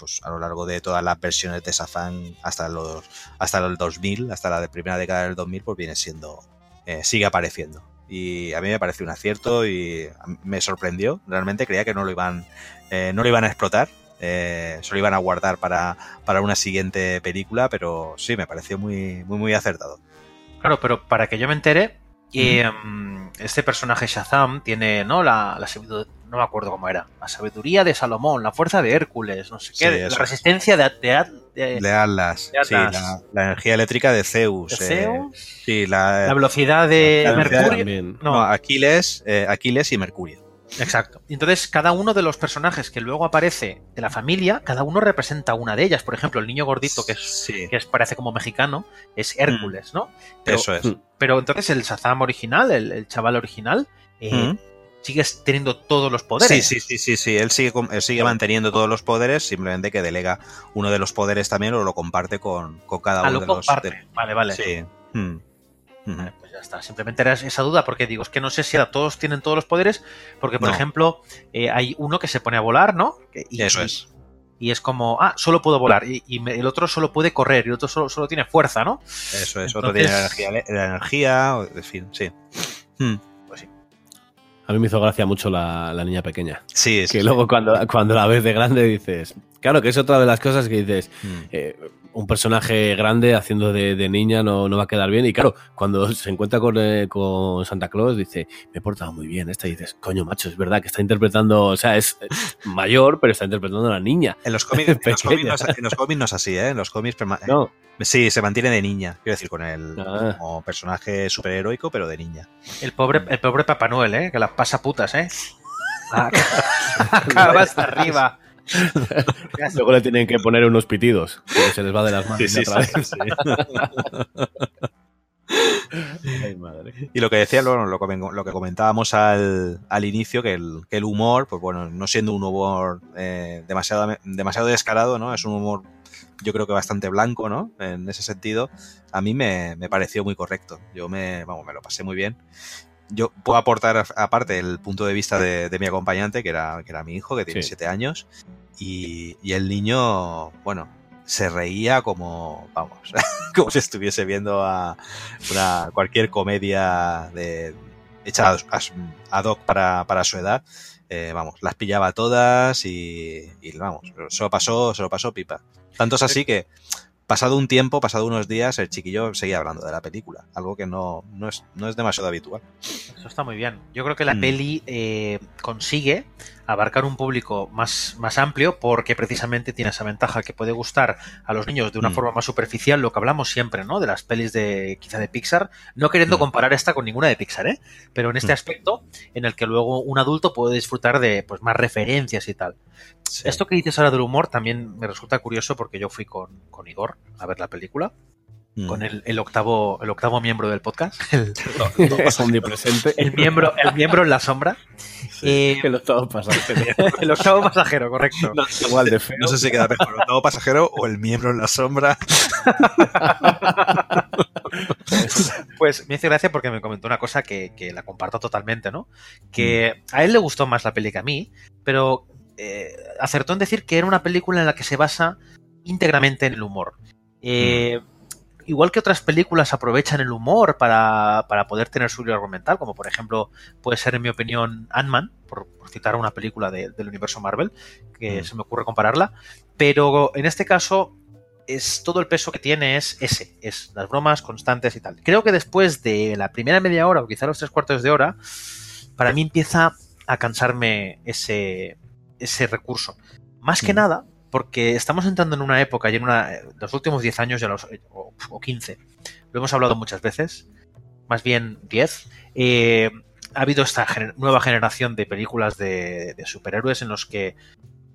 pues a lo largo de todas las versiones de Shazam hasta los hasta el dos mil, hasta la de primera década del dos mil, pues viene siendo, eh, sigue apareciendo. Y a mí me pareció un acierto y me sorprendió. Realmente creía que no lo iban, eh, no lo iban a explotar, eh, se lo iban a guardar para, para una siguiente película, pero sí, me pareció muy, muy, muy acertado. Claro, pero para que yo me entere, eh, mm. este personaje Shazam tiene, ¿no? La, la sabiduría. No me acuerdo cómo era. La sabiduría de Salomón, la fuerza de Hércules, no sé qué. Sí, la resistencia de, de, de, de Atlas. De Atlas. Sí, la, la energía eléctrica de Zeus. ¿De eh, Zeus? Sí, la, la velocidad de la Mercurio. De no. no, Aquiles, eh, Aquiles y Mercurio. Exacto. Entonces, cada uno de los personajes que luego aparece de la familia, cada uno representa una de ellas. Por ejemplo, el niño gordito que, es, sí. que es, parece como mexicano, es Hércules, ¿no? Pero, eso es. Pero entonces el Shazam original, el, el chaval original... Eh, mm. sigues teniendo todos los poderes. Sí, sí, sí, sí, sí. Él sigue, él sigue manteniendo todos los poderes, simplemente que delega uno de los poderes también o lo comparte con, con cada ah, uno lo de comparte. los... De... Vale, vale. Sí. Mm. Vale, pues ya está. Simplemente era esa duda porque digo, es que no sé si ahora todos tienen todos los poderes porque, por no. ejemplo, eh, hay uno que se pone a volar, ¿no? Y, Eso es. Y, y es como, ah, solo puedo volar y, y el otro solo puede correr y el otro solo, solo tiene fuerza, ¿no? Eso es. Entonces... Otro tiene la energía, la energía, en fin, sí. Mm. A mí me hizo gracia mucho la, la niña pequeña. Sí, es que sí. luego cuando, cuando la ves de grande dices... Claro, que es otra de las cosas que dices... Mm. Eh, un personaje grande haciendo de, de niña no, no va a quedar bien. Y claro, cuando se encuentra con, eh, con Santa Claus dice... Me he portado muy bien esta. Y dices, coño, macho, es verdad que está interpretando... O sea, es mayor, pero está interpretando a una niña. En los cómics, en los cómics, no, es, en los cómics no es así, ¿eh? En los cómics... Perma- no. Sí, se mantiene de niña, quiero decir, con el ah. como personaje superheroico, pero de niña. El pobre, el pobre Papá Noel, ¿eh? Que las pasa putas, ¿eh? Acaba hasta arriba. Luego le tienen que poner unos pitidos, porque se les va de las manos. Sí, sí, otra sí, vez. Sí. Ay, madre. Y lo que decía, bueno, lo, lo que comentábamos al, al inicio, que el, que el humor, pues bueno, no siendo un humor eh, demasiado, demasiado descarado, ¿no? Es un humor... yo creo que bastante blanco, ¿no? En ese sentido, a mí me, me pareció muy correcto. Yo me, vamos, me lo pasé muy bien. Yo puedo aportar, aparte, el punto de vista de, de mi acompañante, que era, que era mi hijo, que tiene siete sí. años, y, y el niño, bueno, se reía como, vamos, como si estuviese viendo a una, cualquier comedia de, hecha ad hoc para, para su edad. Eh, vamos, las pillaba todas y, y vamos, se lo pasó, se lo pasó pipa. Tanto es así que, pasado un tiempo, pasado unos días, el chiquillo seguía hablando de la película, algo que no, no, es, no es demasiado habitual. Eso está muy bien. Yo creo que la mm. peli eh, consigue abarcar un público más, más amplio porque precisamente tiene esa ventaja que puede gustar a los niños de una mm. forma más superficial, lo que hablamos siempre, ¿no? De las pelis de quizá de Pixar, no queriendo mm. comparar esta con ninguna de Pixar, ¿eh? Pero en este mm. aspecto en el que luego un adulto puede disfrutar de pues más referencias y tal. Sí. Esto que dices ahora del humor también me resulta curioso porque yo fui con, con Igor a ver la película, mm. con el, el octavo el octavo miembro del podcast, el, no, no, el, omnipresente. el miembro el miembro en la sombra Sí, eh, el octavo pasajero. El octavo pasajero, correcto. No, igual de feo. No sé si queda mejor el octavo pasajero o el miembro en la sombra. Pues me hace gracia porque me comentó una cosa que, que la comparto totalmente, ¿no? Que a él le gustó más la peli que a mí, pero eh, acertó en decir que era una película en la que se basa íntegramente en el humor. Eh, mm. Igual que otras películas aprovechan el humor para, para poder tener su hilo argumental, como por ejemplo puede ser, en mi opinión, Ant-Man, por, por citar una película de, del universo Marvel, que mm. se me ocurre compararla, pero en este caso es todo el peso que tiene es ese, es las bromas constantes y tal. Creo que después de la primera media hora o quizá los tres cuartos de hora, para mí empieza a cansarme ese, ese recurso. Más mm. que nada, porque estamos entrando en una época y en una, los últimos diez años ya los, o, o quince, lo hemos hablado muchas veces, más bien diez, eh, ha habido esta gener- nueva generación de películas de, de superhéroes en los que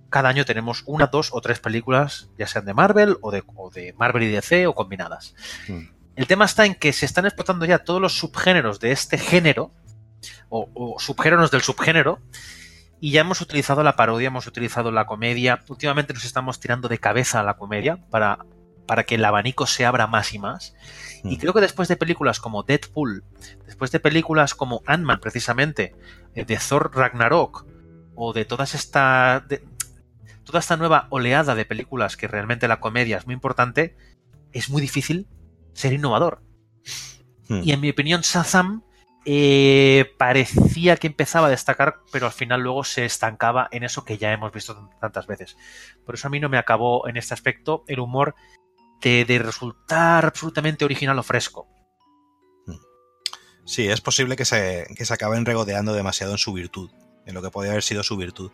cada año tenemos una, dos o tres películas, ya sean de Marvel o de, o de Marvel y D C o combinadas. Mm. El tema está en que se están explotando ya todos los subgéneros de este género o, o subgéneros del subgénero. Y ya hemos utilizado la parodia, hemos utilizado la comedia. Últimamente nos estamos tirando de cabeza a la comedia para, para que el abanico se abra más y más. Mm. Y creo que después de películas como Deadpool, después de películas como Ant-Man, precisamente, de Thor Ragnarok, o de, todas esta, de toda esta nueva oleada de películas que realmente la comedia es muy importante, es muy difícil ser innovador. Mm. Y en mi opinión, Shazam... Eh, parecía que empezaba a destacar, pero al final luego se estancaba en eso que ya hemos visto t- tantas veces. Por eso a mí no me acabó en este aspecto el humor de, de resultar absolutamente original o fresco. Sí, es posible que se, que se acaben regodeando demasiado en su virtud, en lo que podía haber sido su virtud.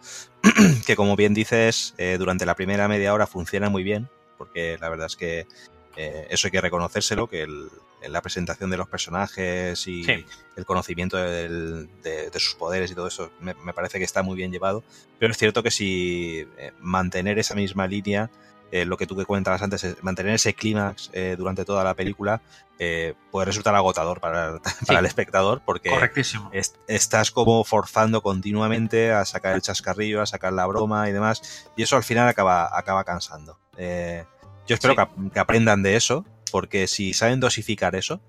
Que, como bien dices, eh, durante la primera media hora funciona muy bien, porque la verdad es que eh, eso hay que reconocérselo, que el la presentación de los personajes y sí. el conocimiento del, de, de sus poderes y todo eso me, me parece que está muy bien llevado, pero es cierto que si eh, mantener esa misma línea, eh, lo que tú que comentabas antes, es mantener ese clímax eh, durante toda la película, eh, puede resultar agotador para, para sí. el espectador, porque es, estás como forzando continuamente a sacar el chascarrillo, a sacar la broma y demás, y eso al final acaba, acaba cansando. Eh, yo espero sí. que, que aprendan de eso, porque si saben dosificar eso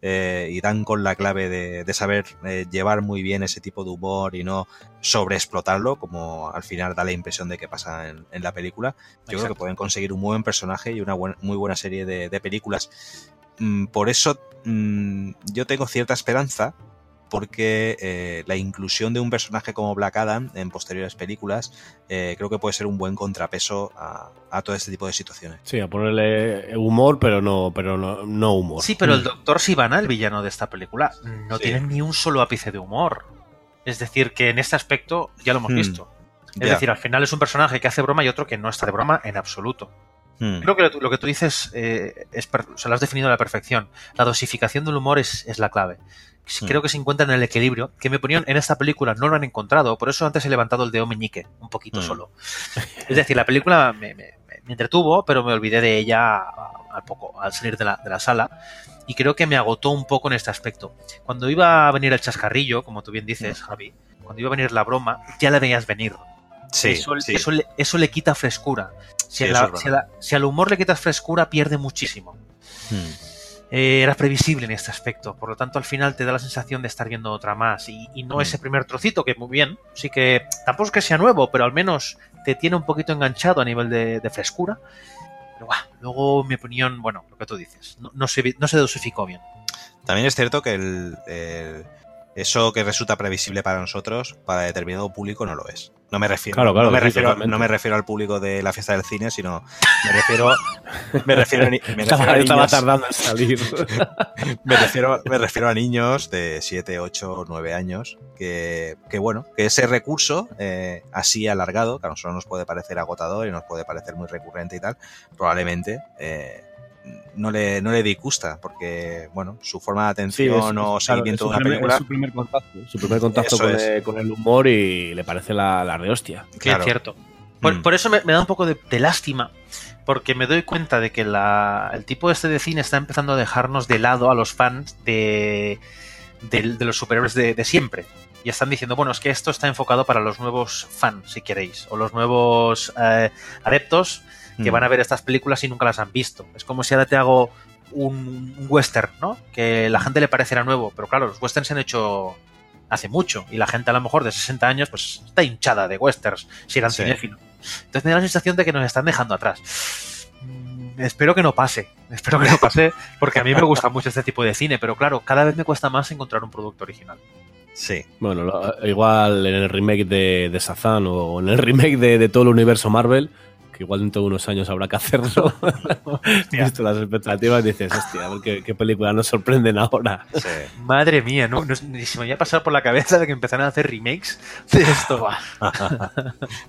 eh, y dan con la clave de, de saber eh, llevar muy bien ese tipo de humor y no sobreexplotarlo, como al final da la impresión de que pasa en, en la película, yo Exacto. creo que pueden conseguir un muy buen personaje y una buen, muy buena serie de, de películas. Mm, por eso mm, yo tengo cierta esperanza, porque eh, la inclusión de un personaje como Black Adam en posteriores películas eh, creo que puede ser un buen contrapeso a, a todo este tipo de situaciones. Sí, a ponerle humor, pero no pero no, no humor. Sí, pero el Doctor Sivana, el villano de esta película, no sí. tiene ni un solo ápice de humor. Es decir, que en este aspecto ya lo hemos hmm. visto. Es yeah. decir, al final es un personaje que hace broma y otro que no está de broma en absoluto. Hmm. Creo que lo que tú dices eh, es, o sea, lo has definido a la perfección. La dosificación del humor es, es la clave. Creo que se encuentran en el equilibrio, que en mi opinión en esta película no lo han encontrado, por eso antes he levantado el dedo meñique, un poquito mm. solo. Es decir, la película me, me, me entretuvo, pero me olvidé de ella al poco, al salir de la, de la sala, y creo que me agotó un poco en este aspecto. Cuando iba a venir el chascarrillo, como tú bien dices, Javi, cuando iba a venir la broma, ya la veías venir. Sí, eso, sí. Eso, le, eso le quita frescura. Si, sí, a la, si, a la, si al humor le quitas frescura, pierde muchísimo. Mm. Eh, era previsible en este aspecto, por lo tanto al final te da la sensación de estar viendo otra más y, y no mm. ese primer trocito que muy bien, sí que tampoco es que sea nuevo, pero al menos te tiene un poquito enganchado a nivel de, de frescura, pero bah, luego mi opinión, bueno, lo que tú dices, no, no, se, no se dosificó bien. También es cierto que el, el, eso que resulta previsible para nosotros, para determinado público no lo es. No me refiero, claro, claro, no, me refiero no me refiero al público de la fiesta del cine, sino me refiero me refiero, me refiero estaba, a niños, estaba tardando en salir. me refiero me refiero a niños de siete, ocho, nueve años que que bueno, que ese recurso eh, así alargado, que a nosotros nos puede parecer agotador y nos puede parecer muy recurrente y tal, probablemente eh, no le no le disgusta, porque bueno, su forma de atención sí, es, o es, seguimiento de una primer, película es su primer contacto, su primer contacto con el, con el humor, y le parece la, la rehostia. Claro. Es cierto. Por, mm. por eso me, me da un poco de, de lástima, porque me doy cuenta de que la, el tipo este de cine está empezando a dejarnos de lado a los fans de, de, de los superhéroes de, de siempre. y están diciendo, bueno, es que esto está enfocado para los nuevos fans, si queréis, o los nuevos eh, adeptos que mm. van a ver estas películas y nunca las han visto. Es como si ahora te hago un, un western, ¿no? Que la gente le parecerá nuevo, pero claro, los westerns se han hecho hace mucho y la gente a lo mejor de sesenta años pues está hinchada de westerns si eran sí. cinéfilos. Entonces tenía la sensación de que nos están dejando atrás. Espero que no pase, espero que no pase, porque a mí me gusta mucho este tipo de cine, pero claro, cada vez me cuesta más encontrar un producto original. Sí. Bueno, lo, igual en el remake de, de Shazam o en el remake de, de todo el universo Marvel, que igual dentro de unos años habrá que hacerlo. Visto las expectativas, dices, hostia, a ver qué, qué películas nos sorprenden ahora. Sí. Madre mía, ¿no? No, ni se me había pasado por la cabeza de que empezaran a hacer remakes de esto.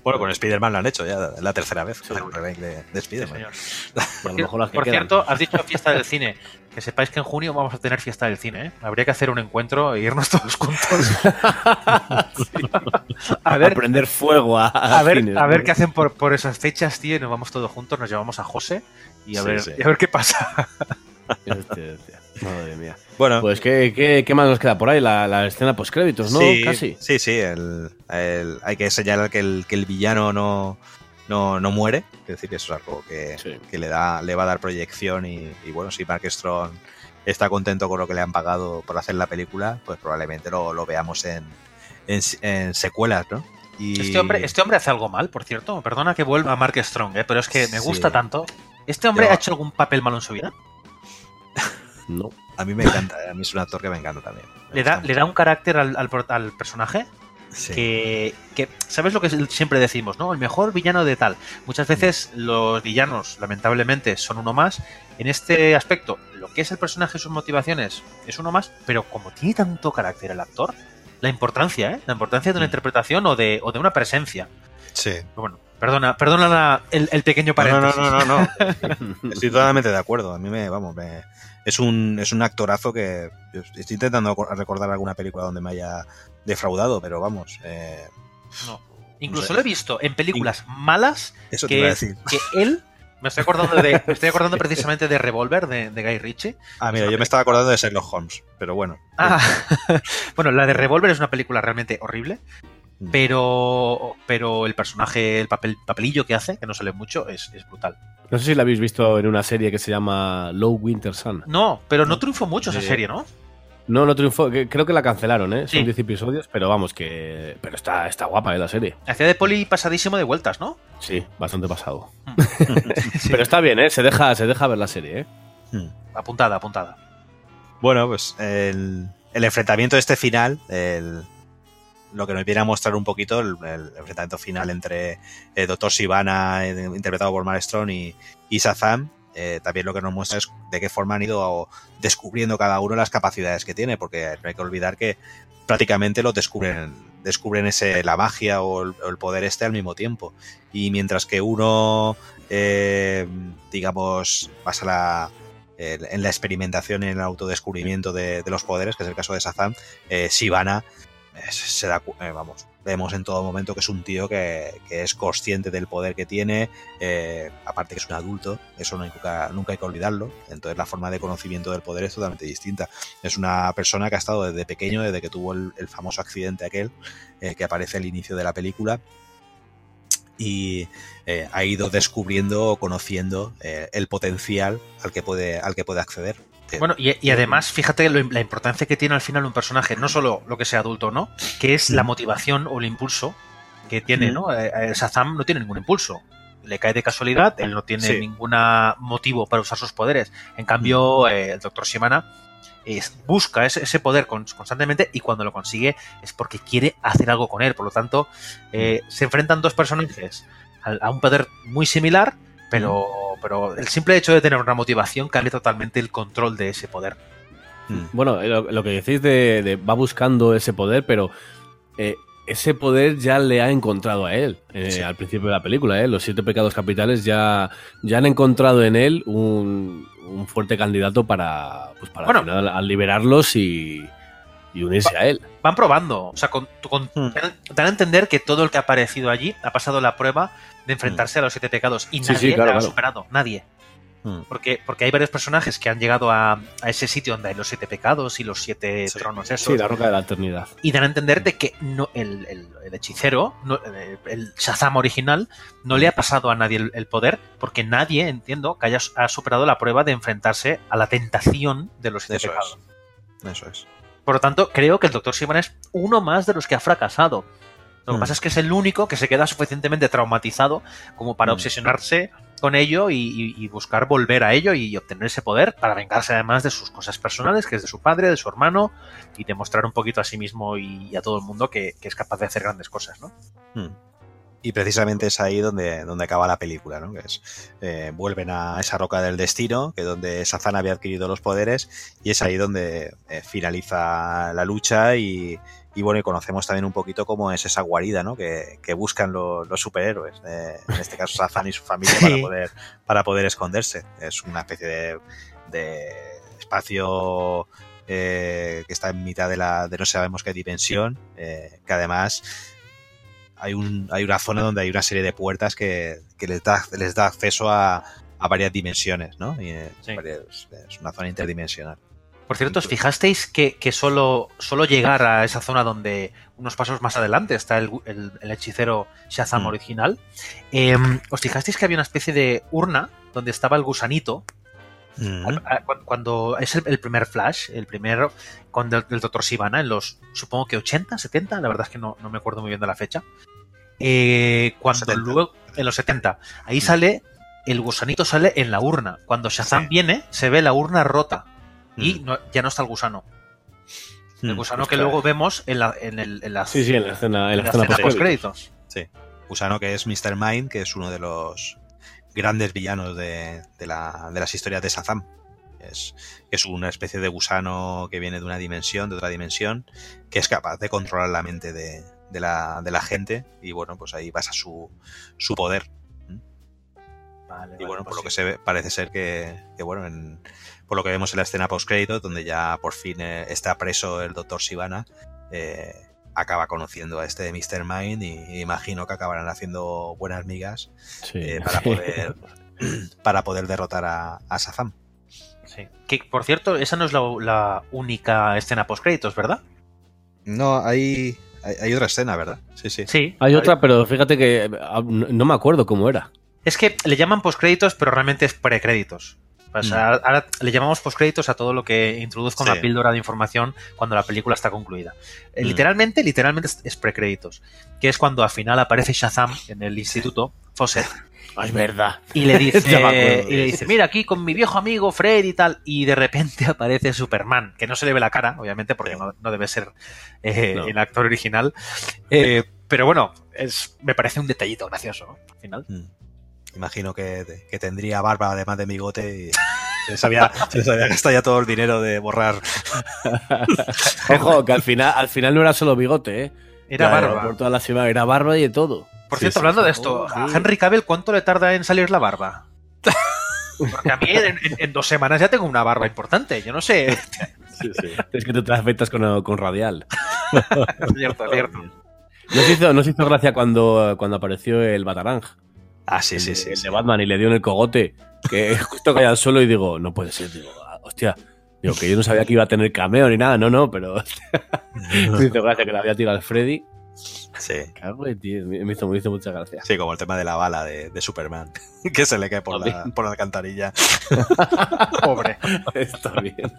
Bueno, con Spider-Man lo han hecho ya, la tercera vez. Sí, un remake de, de Spider-Man. Sí, por, por, mejor por cierto, has dicho fiesta del cine. Que sepáis que en junio vamos a tener fiesta del cine, ¿eh? Habría que hacer un encuentro e irnos todos juntos. Sí. A ver, a prender fuego a, a, a ver, cine, a ver ¿no? qué hacen por, por esas fechas, tío, y nos vamos todos juntos, nos llevamos a José y a, sí, ver, sí. Y a ver qué pasa. Hostia, hostia. Madre mía. Bueno, pues ¿qué, qué, qué más nos queda por ahí? La, la escena postcréditos, ¿no? Sí, casi. Sí, sí. El, el, hay que señalar que el, que el villano no... No, no muere, es decir, eso es algo que, sí. que le da, le va a dar proyección y, y bueno, si Mark Strong está contento con lo que le han pagado por hacer la película, pues probablemente lo, lo veamos en, en, en secuelas, ¿no? Y... Este hombre, este hombre hace algo mal, por cierto. Perdona que vuelva a Mark Strong, ¿eh? Pero es que me gusta sí. tanto. ¿Este hombre Yo... ha hecho algún papel malo en su vida? No. A mí me encanta, a mí es un actor que me encanta también. Me le, da, le da un carácter al, al, al personaje. Sí. Que, que, ¿sabes lo que siempre decimos, no? El mejor villano de tal. Muchas veces los villanos, lamentablemente, son uno más. En este aspecto, lo que es el personaje y sus motivaciones es uno más, pero como tiene tanto carácter el actor, la importancia, ¿eh? La importancia de una interpretación o de, o de una presencia. Sí. Pero bueno, perdona, perdona la, el, el pequeño paréntesis. No, no, no, no, no. Estoy totalmente de acuerdo. A mí me, vamos, me... Es un, es un actorazo que estoy intentando recordar alguna película donde me haya defraudado, pero vamos. Eh, no. Incluso no sé. Lo he visto en películas In... malas Eso que, te iba a decir. que él... Me estoy acordando, de, me estoy acordando precisamente de Revolver, de, de Guy Ritchie. Ah, mira, yo me estaba acordando de Sherlock Holmes, pero bueno. Ah, bueno, la de Revolver es una película realmente horrible, mm. pero pero el personaje, el papel papelillo que hace, que no sale mucho, es, es brutal. No sé si la habéis visto en una serie que se llama Low Winter Sun. No, pero no triunfó mucho esa serie, ¿no? No, no triunfó. Creo que la cancelaron, ¿eh? Son sí. diez episodios, pero vamos, que... Pero está, está guapa, ¿eh? La serie. Hacía de poli pasadísimo de vueltas, ¿no? Sí, bastante pasado. sí. Pero está bien, ¿eh? Se deja, se deja ver la serie, ¿eh? Apuntada, apuntada. Bueno, pues el, el enfrentamiento de este final... el lo que nos viene a mostrar un poquito el, el enfrentamiento final entre eh, Doctor Sivana, eh, interpretado por Mark Strong, y, y Shazam, eh, también lo que nos muestra es de qué forma han ido descubriendo cada uno las capacidades que tiene, porque no hay que olvidar que prácticamente lo descubren descubren ese, la magia o el, o el poder este al mismo tiempo, y mientras que uno eh, digamos pasa la eh, en la experimentación, en el autodescubrimiento de, de los poderes, que es el caso de Shazam, eh, Sivana se da, eh, vamos, vemos en todo momento que es un tío que, que es consciente del poder que tiene, eh, aparte que es un adulto, eso no hay, nunca hay que olvidarlo, entonces la forma de conocimiento del poder es totalmente distinta, es una persona que ha estado desde pequeño, desde que tuvo el, el famoso accidente aquel, eh, que aparece al inicio de la película, y eh, ha ido descubriendo o conociendo eh, el potencial al que puede, al que puede acceder. Bueno, y, y además, fíjate lo, la importancia que tiene al final un personaje, no solo lo que sea adulto o no, que es la motivación o el impulso que tiene, ¿no? Eh, Shazam no tiene ningún impulso, le cae de casualidad, él no tiene sí. ningún motivo para usar sus poderes. En cambio, eh, el Doctor Sivana eh, busca ese, ese poder con, constantemente, y cuando lo consigue es porque quiere hacer algo con él. Por lo tanto, eh, se enfrentan dos personajes a, a un poder muy similar, pero pero el simple hecho de tener una motivación cambia totalmente el control de ese poder. Bueno, lo, lo que decís de, de va buscando ese poder, pero eh, ese poder ya le ha encontrado a él eh, sí. al principio de la película. Eh, los siete pecados capitales ya, ya han encontrado en él un, un fuerte candidato para, pues para bueno, al final, al liberarlos y, y unirse va, a él. Van probando. O sea, con, con, hmm. dan a entender que todo el que ha aparecido allí ha pasado la prueba de enfrentarse a los siete pecados, y sí, nadie sí, claro, la ha claro. superado, nadie. Hmm. Porque, porque hay varios personajes que han llegado a, a ese sitio donde hay los siete pecados y los siete sí, tronos esos. Sí, la roca de la eternidad. Y dan a entender de que no, el, el, el hechicero, no, el Shazam original, no le ha pasado a nadie el, el poder, porque nadie, entiendo, que haya ha superado la prueba de enfrentarse a la tentación de los siete Eso pecados. Es. Eso es. Por lo tanto, creo que el doctor Sivana es uno más de los que ha fracasado. Lo que mm. pasa es que es el único que se queda suficientemente traumatizado como para mm. obsesionarse con ello y, y, y buscar volver a ello y obtener ese poder para vengarse además de sus cosas personales, que es de su padre, de su hermano, y demostrar un poquito a sí mismo y a todo el mundo que, que es capaz de hacer grandes cosas, ¿no? Mm. Y precisamente es ahí donde, donde acaba la película, ¿no? Que es, eh, vuelven a esa roca del destino, que es donde Shazam había adquirido los poderes, y es ahí donde eh, finaliza la lucha y, y bueno, y conocemos también un poquito cómo es esa guarida, ¿no? Que, que buscan lo, los superhéroes, eh, en este caso Shazam y su familia, sí. para poder, para poder esconderse. Es una especie de, de espacio eh, que está en mitad de la, de no sabemos qué dimensión, eh, que además hay un hay una zona donde hay una serie de puertas que, que les da les da acceso a, a varias dimensiones, ¿no? Y es, sí. varias, es una zona interdimensional. Por cierto, ¿os fijasteis que, que solo, solo llegar a esa zona donde unos pasos más adelante está el, el, el hechicero Shazam mm. original? Eh, ¿Os fijasteis que había una especie de urna donde estaba el gusanito? Mm. Cuando es el, el primer flash, el primero con el, el doctor Sivana, en los supongo que ochenta, setenta, la verdad es que no, no me acuerdo muy bien de la fecha. Eh, cuando setenta. Luego, en los setenta, ahí mm. sale, el gusanito sale en la urna. Cuando Shazam sí. viene, se ve la urna rota mm. y no, ya no está el gusano. El gusano mm, pues que claro. luego vemos en la, en el, en la, sí, sí, en la escena, en la escena post-créditos. Sí, gusano que es míster Mind, que es uno de los grandes villanos de, de, la, de las historias de Shazam. Es, es una especie de gusano que viene de una dimensión, de otra dimensión, que es capaz de controlar la mente de, de, la, de la gente, y bueno, pues ahí basa su, su poder. Vale, y bueno, vale, por pues lo sí. que se ve, parece ser que, que bueno, en, por lo que vemos en la escena post-crédito, donde ya por fin eh, está preso el doctor Sivana, eh, acaba conociendo a este míster Mind y imagino que acabarán haciendo buenas migas sí. eh, para poder para poder derrotar a, a Shazam. Sí. Que, por cierto, esa no es la, la única escena post-créditos, ¿verdad? No, hay, hay, hay otra escena, ¿verdad? Sí, sí. Sí. Hay otra, pero fíjate que no me acuerdo cómo era. Es que le llaman post-créditos, pero realmente es precréditos. O sea, mm. ahora le llamamos postcréditos a todo lo que introduzca una sí. píldora de información cuando la película está concluida. Mm. Literalmente, literalmente es precréditos, que es cuando al final aparece Shazam en el instituto, Fawcett. Es verdad. Y le dice, y le dice, mira, aquí con mi viejo amigo Fred y tal, y de repente aparece Superman, que no se le ve la cara, obviamente, porque no, no debe ser eh, no. el actor original. Eh, pero bueno, es, me parece un detallito gracioso, ¿no? Al final. Mm. Imagino que, que tendría barba además de bigote y se les había, se les había gastado ya todo el dinero de borrar. Ojo, que al final, al final no era solo bigote, ¿eh? Era claro, barba. Por toda la ciudad, era barba y de todo. Por cierto, sí, hablando sí, de esto, oh, sí. ¿a Henry Cavill cuánto le tarda en salir la barba? Porque a mí en, en, en dos semanas ya tengo una barba importante, yo no sé. Sí, sí. Es que tú te afectas con, con radial. Es cierto, es cierto. Nos hizo, nos hizo gracia cuando, cuando apareció el Batarang. Ah, sí, sí, sí. El de Batman y le dio en el cogote, que justo caía al suelo y digo, no puede ser, digo, hostia, digo, que yo no sabía que iba a tener cameo ni nada, no, no, pero me hizo gracia que le había tirado al Freddy. Sí. Cago, tío, me hizo, me hizo mucha gracia. Sí, como el tema de la bala de, de Superman, que se le cae por, la, por la alcantarilla. Pobre. Está bien.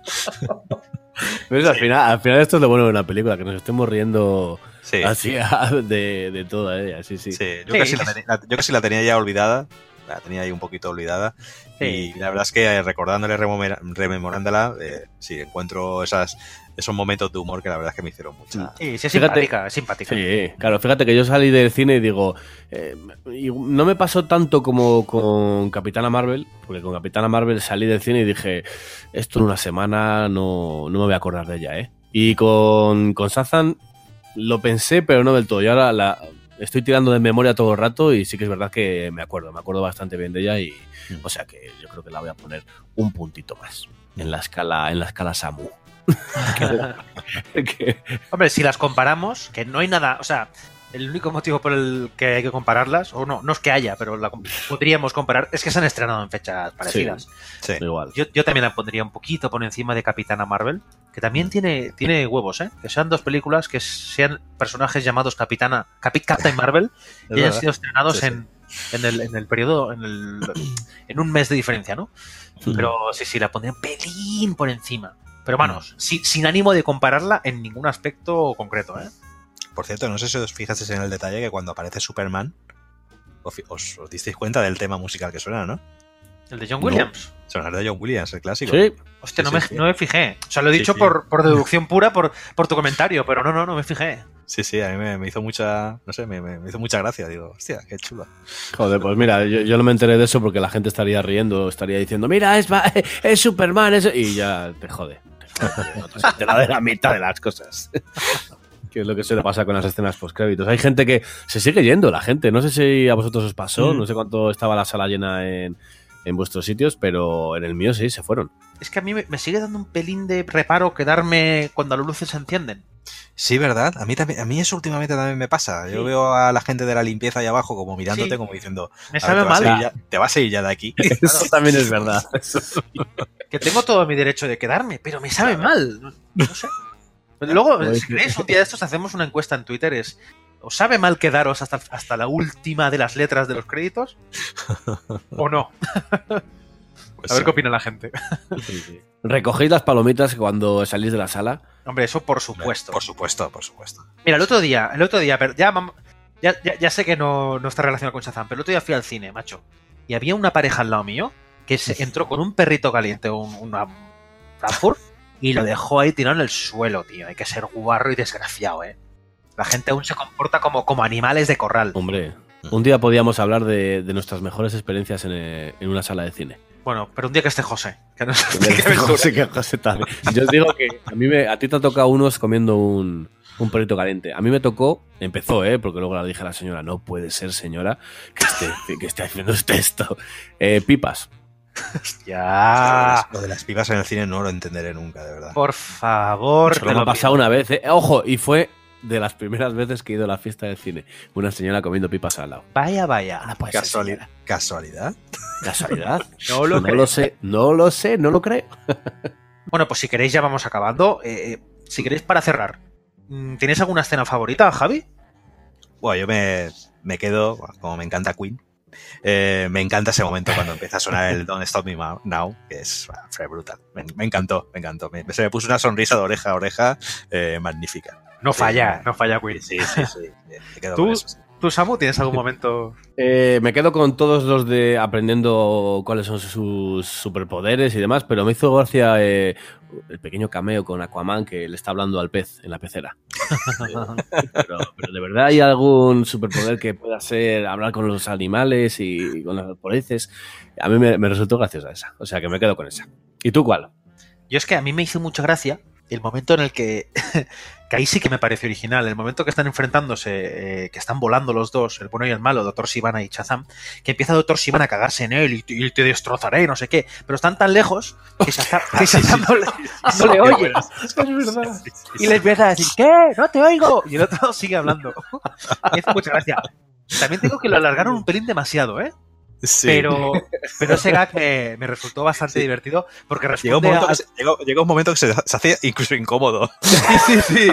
Pero sí. al, final, al final esto es lo bueno de una película, que nos estemos riendo sí. así de, de toda ella, sí, sí. sí yo, sí. Casi la tenía, yo casi la tenía ya olvidada, la tenía ahí un poquito olvidada, sí. y la verdad es que recordándole, rememorándola, eh, sí, encuentro esas esos momentos de humor que la verdad es que me hicieron mucha... Sí, sí es fíjate, simpática, es simpática. Sí, claro, fíjate que yo salí del cine y digo, eh, y no me pasó tanto como con Capitana Marvel, porque con Capitana Marvel salí del cine y dije, esto en una semana no, no me voy a acordar de ella, ¿eh? Y con, con Shazam lo pensé, pero no del todo. Yo ahora la, estoy tirando de memoria todo el rato y sí que es verdad que me acuerdo, me acuerdo bastante bien de ella y mm. o sea que yo creo que la voy a poner un puntito más en la escala, en la escala Samu. Hombre, si las comparamos, que no hay nada, o sea, el único motivo por el que hay que compararlas, o no, no es que haya, pero la podríamos comparar, es que se han estrenado en fechas parecidas. Sí, sí. Igual. Yo, yo también la pondría un poquito por encima de Capitana Marvel, que también tiene, tiene huevos, ¿eh? Que sean dos películas que sean personajes llamados Capitana, Capi, Captain Marvel, y hayan sido estrenados sí, sí. en... En el, en el periodo, en, el, en un mes de diferencia, ¿no? Pero sí, sí, la pondría un pelín por encima. Pero vamos, sin, sin ánimo de compararla en ningún aspecto concreto, ¿eh? Por cierto, no sé si os fijasteis en el detalle que cuando aparece Superman, os, os, os disteis cuenta del tema musical que suena, ¿no? ¿El de John Williams? No. Sonar de John Williams, el clásico. Sí. Hostia, no, sí, me, sí. no me fijé. O sea, lo he dicho sí, sí. Por, por deducción pura, por, por tu comentario, pero no, no, no me fijé. Sí, sí, a mí me, me hizo mucha, no sé, me, me hizo mucha gracia. Digo, hostia, qué chulo. Joder, pues mira, yo, yo no me enteré de eso porque la gente estaría riendo, estaría diciendo, mira, es, es Superman, es... y ya te jode. Te jode, te la de la mitad de las cosas. Que es lo que se le pasa con las escenas postcréditos. Hay gente que se sigue yendo, la gente. No sé si a vosotros os pasó, mm. no sé cuánto estaba la sala llena en... en vuestros sitios, pero en el mío sí, se fueron. Es que a mí me sigue dando un pelín de reparo quedarme cuando las luces se encienden. Sí, ¿verdad? A mí también, a mí eso últimamente también me pasa. Sí. Yo veo a la gente de la limpieza ahí abajo como mirándote, sí. como diciendo... Me sabe mal. Te vas, ya, te vas a ir ya de aquí. Eso claro. también es verdad. Eso sí. Que tengo todo mi derecho de quedarme, pero me sabe mal. No, no sé. Luego, si queréis, un día de estos hacemos una encuesta en Twitter, es... ¿os sabe mal quedaros hasta, hasta la última de las letras de los créditos? ¿O no? Pues a ver sí. qué opina la gente. Sí, sí. ¿Recogéis las palomitas cuando salís de la sala? Hombre, eso por supuesto. Por supuesto, por supuesto. Mira, el otro día, el otro día, ya, ya, ya sé que no, no está relacionado con Shazam, pero el otro día fui al cine, macho. Y había una pareja al lado mío que se entró con un perrito caliente, un, una Frankfurt, y lo dejó ahí tirado en el suelo, tío. Hay que ser guarro y desgraciado, ¿eh? La gente aún se comporta como, como animales de corral. Hombre, un día podíamos hablar de, de nuestras mejores experiencias en, en una sala de cine. Bueno, pero un día que esté José. Que no esté José, que José también. Yo os digo que a, mí me, a ti te ha tocado unos comiendo un, un perrito caliente. A mí me tocó, empezó, ¿eh? Porque luego le dije a la señora, no puede ser, señora, que esté, que esté haciendo usted esto. Eh, pipas. Ya. Lo de las pipas en el cine no lo entenderé nunca, de verdad. Por favor. Solo me ha pasado una vez, ¿eh? Ojo, y fue... de las primeras veces que he ido a la fiesta del cine. Una señora comiendo pipas al lado. Vaya, vaya. No puede Casualidad. Ser, ¿Casualidad? ¿Casualidad? No lo, no lo sé, no lo sé, no lo creo. Bueno, pues si queréis ya vamos acabando. Eh, si queréis, para cerrar, ¿tienes alguna escena favorita, Javi? Bueno, yo me, me quedo, como me encanta Queen, eh, me encanta ese momento cuando empieza a sonar el Don't Stop Me Now, que es bueno, fue brutal. Me, me encantó, me encantó. Me, se me puso una sonrisa de oreja a oreja eh, magnífica. No falla, sí, no falla, Will. Sí, sí, sí. Me quedo ¿Tú, eso, sí. ¿Tú, Samu, tienes algún momento...? eh, me quedo con todos los de aprendiendo cuáles son sus superpoderes y demás, pero me hizo gracia eh, el pequeño cameo con Aquaman que le está hablando al pez en la pecera. pero, pero de verdad hay algún superpoder que pueda ser hablar con los animales y, y con los peces. A mí me, me resultó graciosa esa. O sea, que me quedo con esa. ¿Y tú cuál? Yo es que a mí me hizo mucha gracia el momento en el que... que ahí sí que me parece original, el momento que están enfrentándose, eh, que están volando los dos, el bueno y el malo, Doctor Sivana y Shazam, que empieza Doctor Sivana a cagarse en él y, y te destrozaré, no sé qué, pero están tan lejos que Shazam, que Shazam no le, no le oye. Es verdad. Y le empieza a decir, ¿qué? ¡No te oigo! Y el otro sigue hablando. Me hace mucha gracia. También tengo que lo alargaron un pelín demasiado, ¿eh? Sí. Pero, pero ese gag me, me resultó bastante sí. divertido porque responde llegó un momento a... que se, llegó, llegó un momento que se, se hacía incluso incómodo. Sí, sí, sí.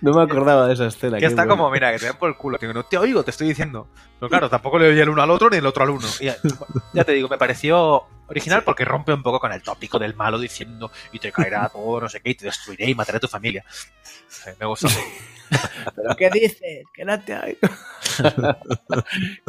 No me acordaba de esa escena. Que está bueno. Como, mira, que te dan por el culo. Que no te oigo, te estoy diciendo. Pero claro, tampoco le oye el uno al otro ni el otro al uno. Y ya, ya te digo, me pareció original porque rompe un poco con el tópico del malo diciendo y te caerá todo, no sé qué, y te destruiré y mataré a tu familia. Me gustó. ¿Pero qué dices? Que no te oigo.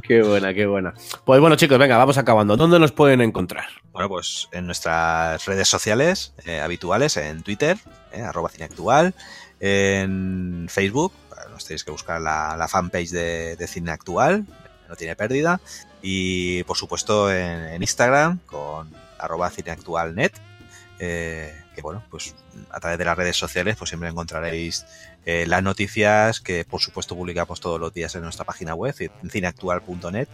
Qué buena, qué buena. Pues bueno, chicos, venga, vamos acabando. ¿Dónde nos pueden encontrar? Bueno, pues en nuestras redes sociales eh, habituales, en Twitter, eh, arroba Cineactual, en Facebook, nos tenéis que buscar la, la fanpage de, de Cine Actual, no tiene pérdida, y por supuesto en, en Instagram con arroba cineactualnet, eh, que bueno, pues a través de las redes sociales pues siempre encontraréis eh, las noticias que por supuesto publicamos todos los días en nuestra página web, cineactual punto net,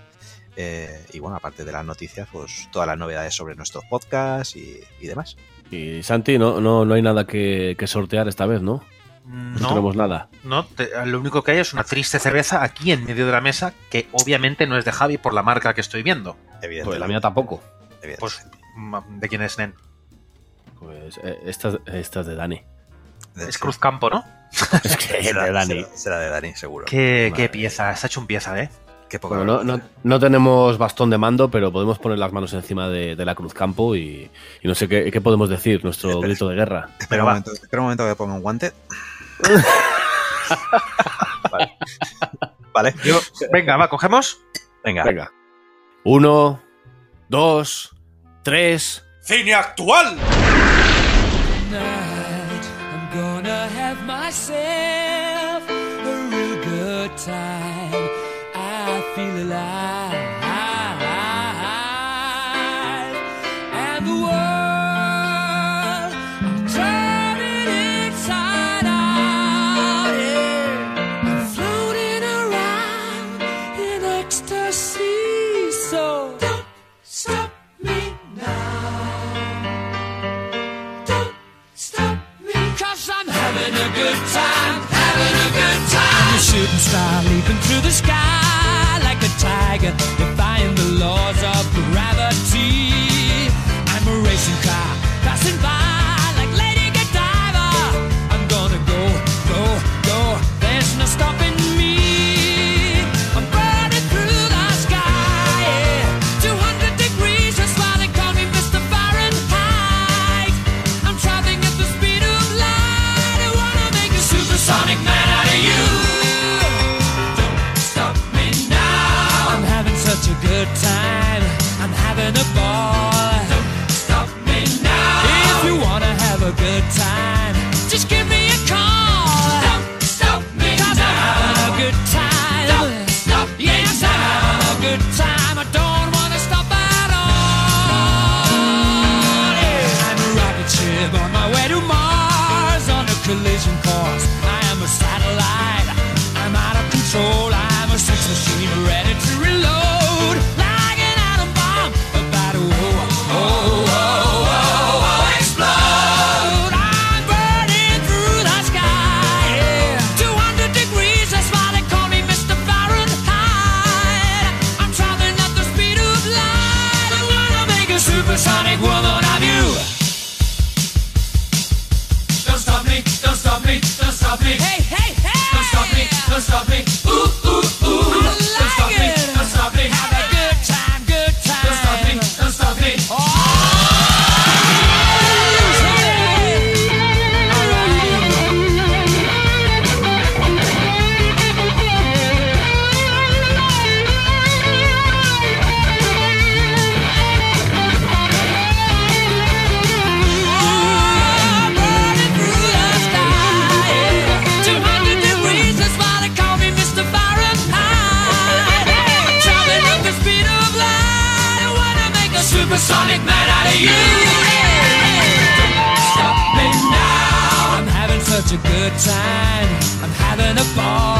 eh, y bueno, aparte de las noticias, pues todas las novedades sobre nuestros podcasts y, y demás. Y Santi, no, no, no hay nada que, que sortear esta vez, ¿no? No, no tenemos nada. No, te, lo único que hay es una triste cerveza aquí en medio de la mesa, que obviamente no es de Javi por la marca que estoy viendo. Evidente. Pues la mía tampoco. Evidente. Pues, ¿de quién es, Nen? Pues eh, esta, esta es de Dani. De es Cruzcampo, ¿no? Es que es de Dani. Será, será de Dani, seguro. Qué, qué pieza, está hecho un pieza, ¿eh? Qué poco bueno, no, no, no tenemos bastón de mando, pero podemos poner las manos encima de, de la Cruzcampo y, y no sé qué, qué podemos decir, nuestro espera, grito de guerra. Espera, pero un, momento, espera un momento que ponga un guante. Vale. Vale. Yo, venga, va, cogemos. Venga. Venga. Uno, dos, tres. ¡Cine Actual! Such a good time, I'm having a ball.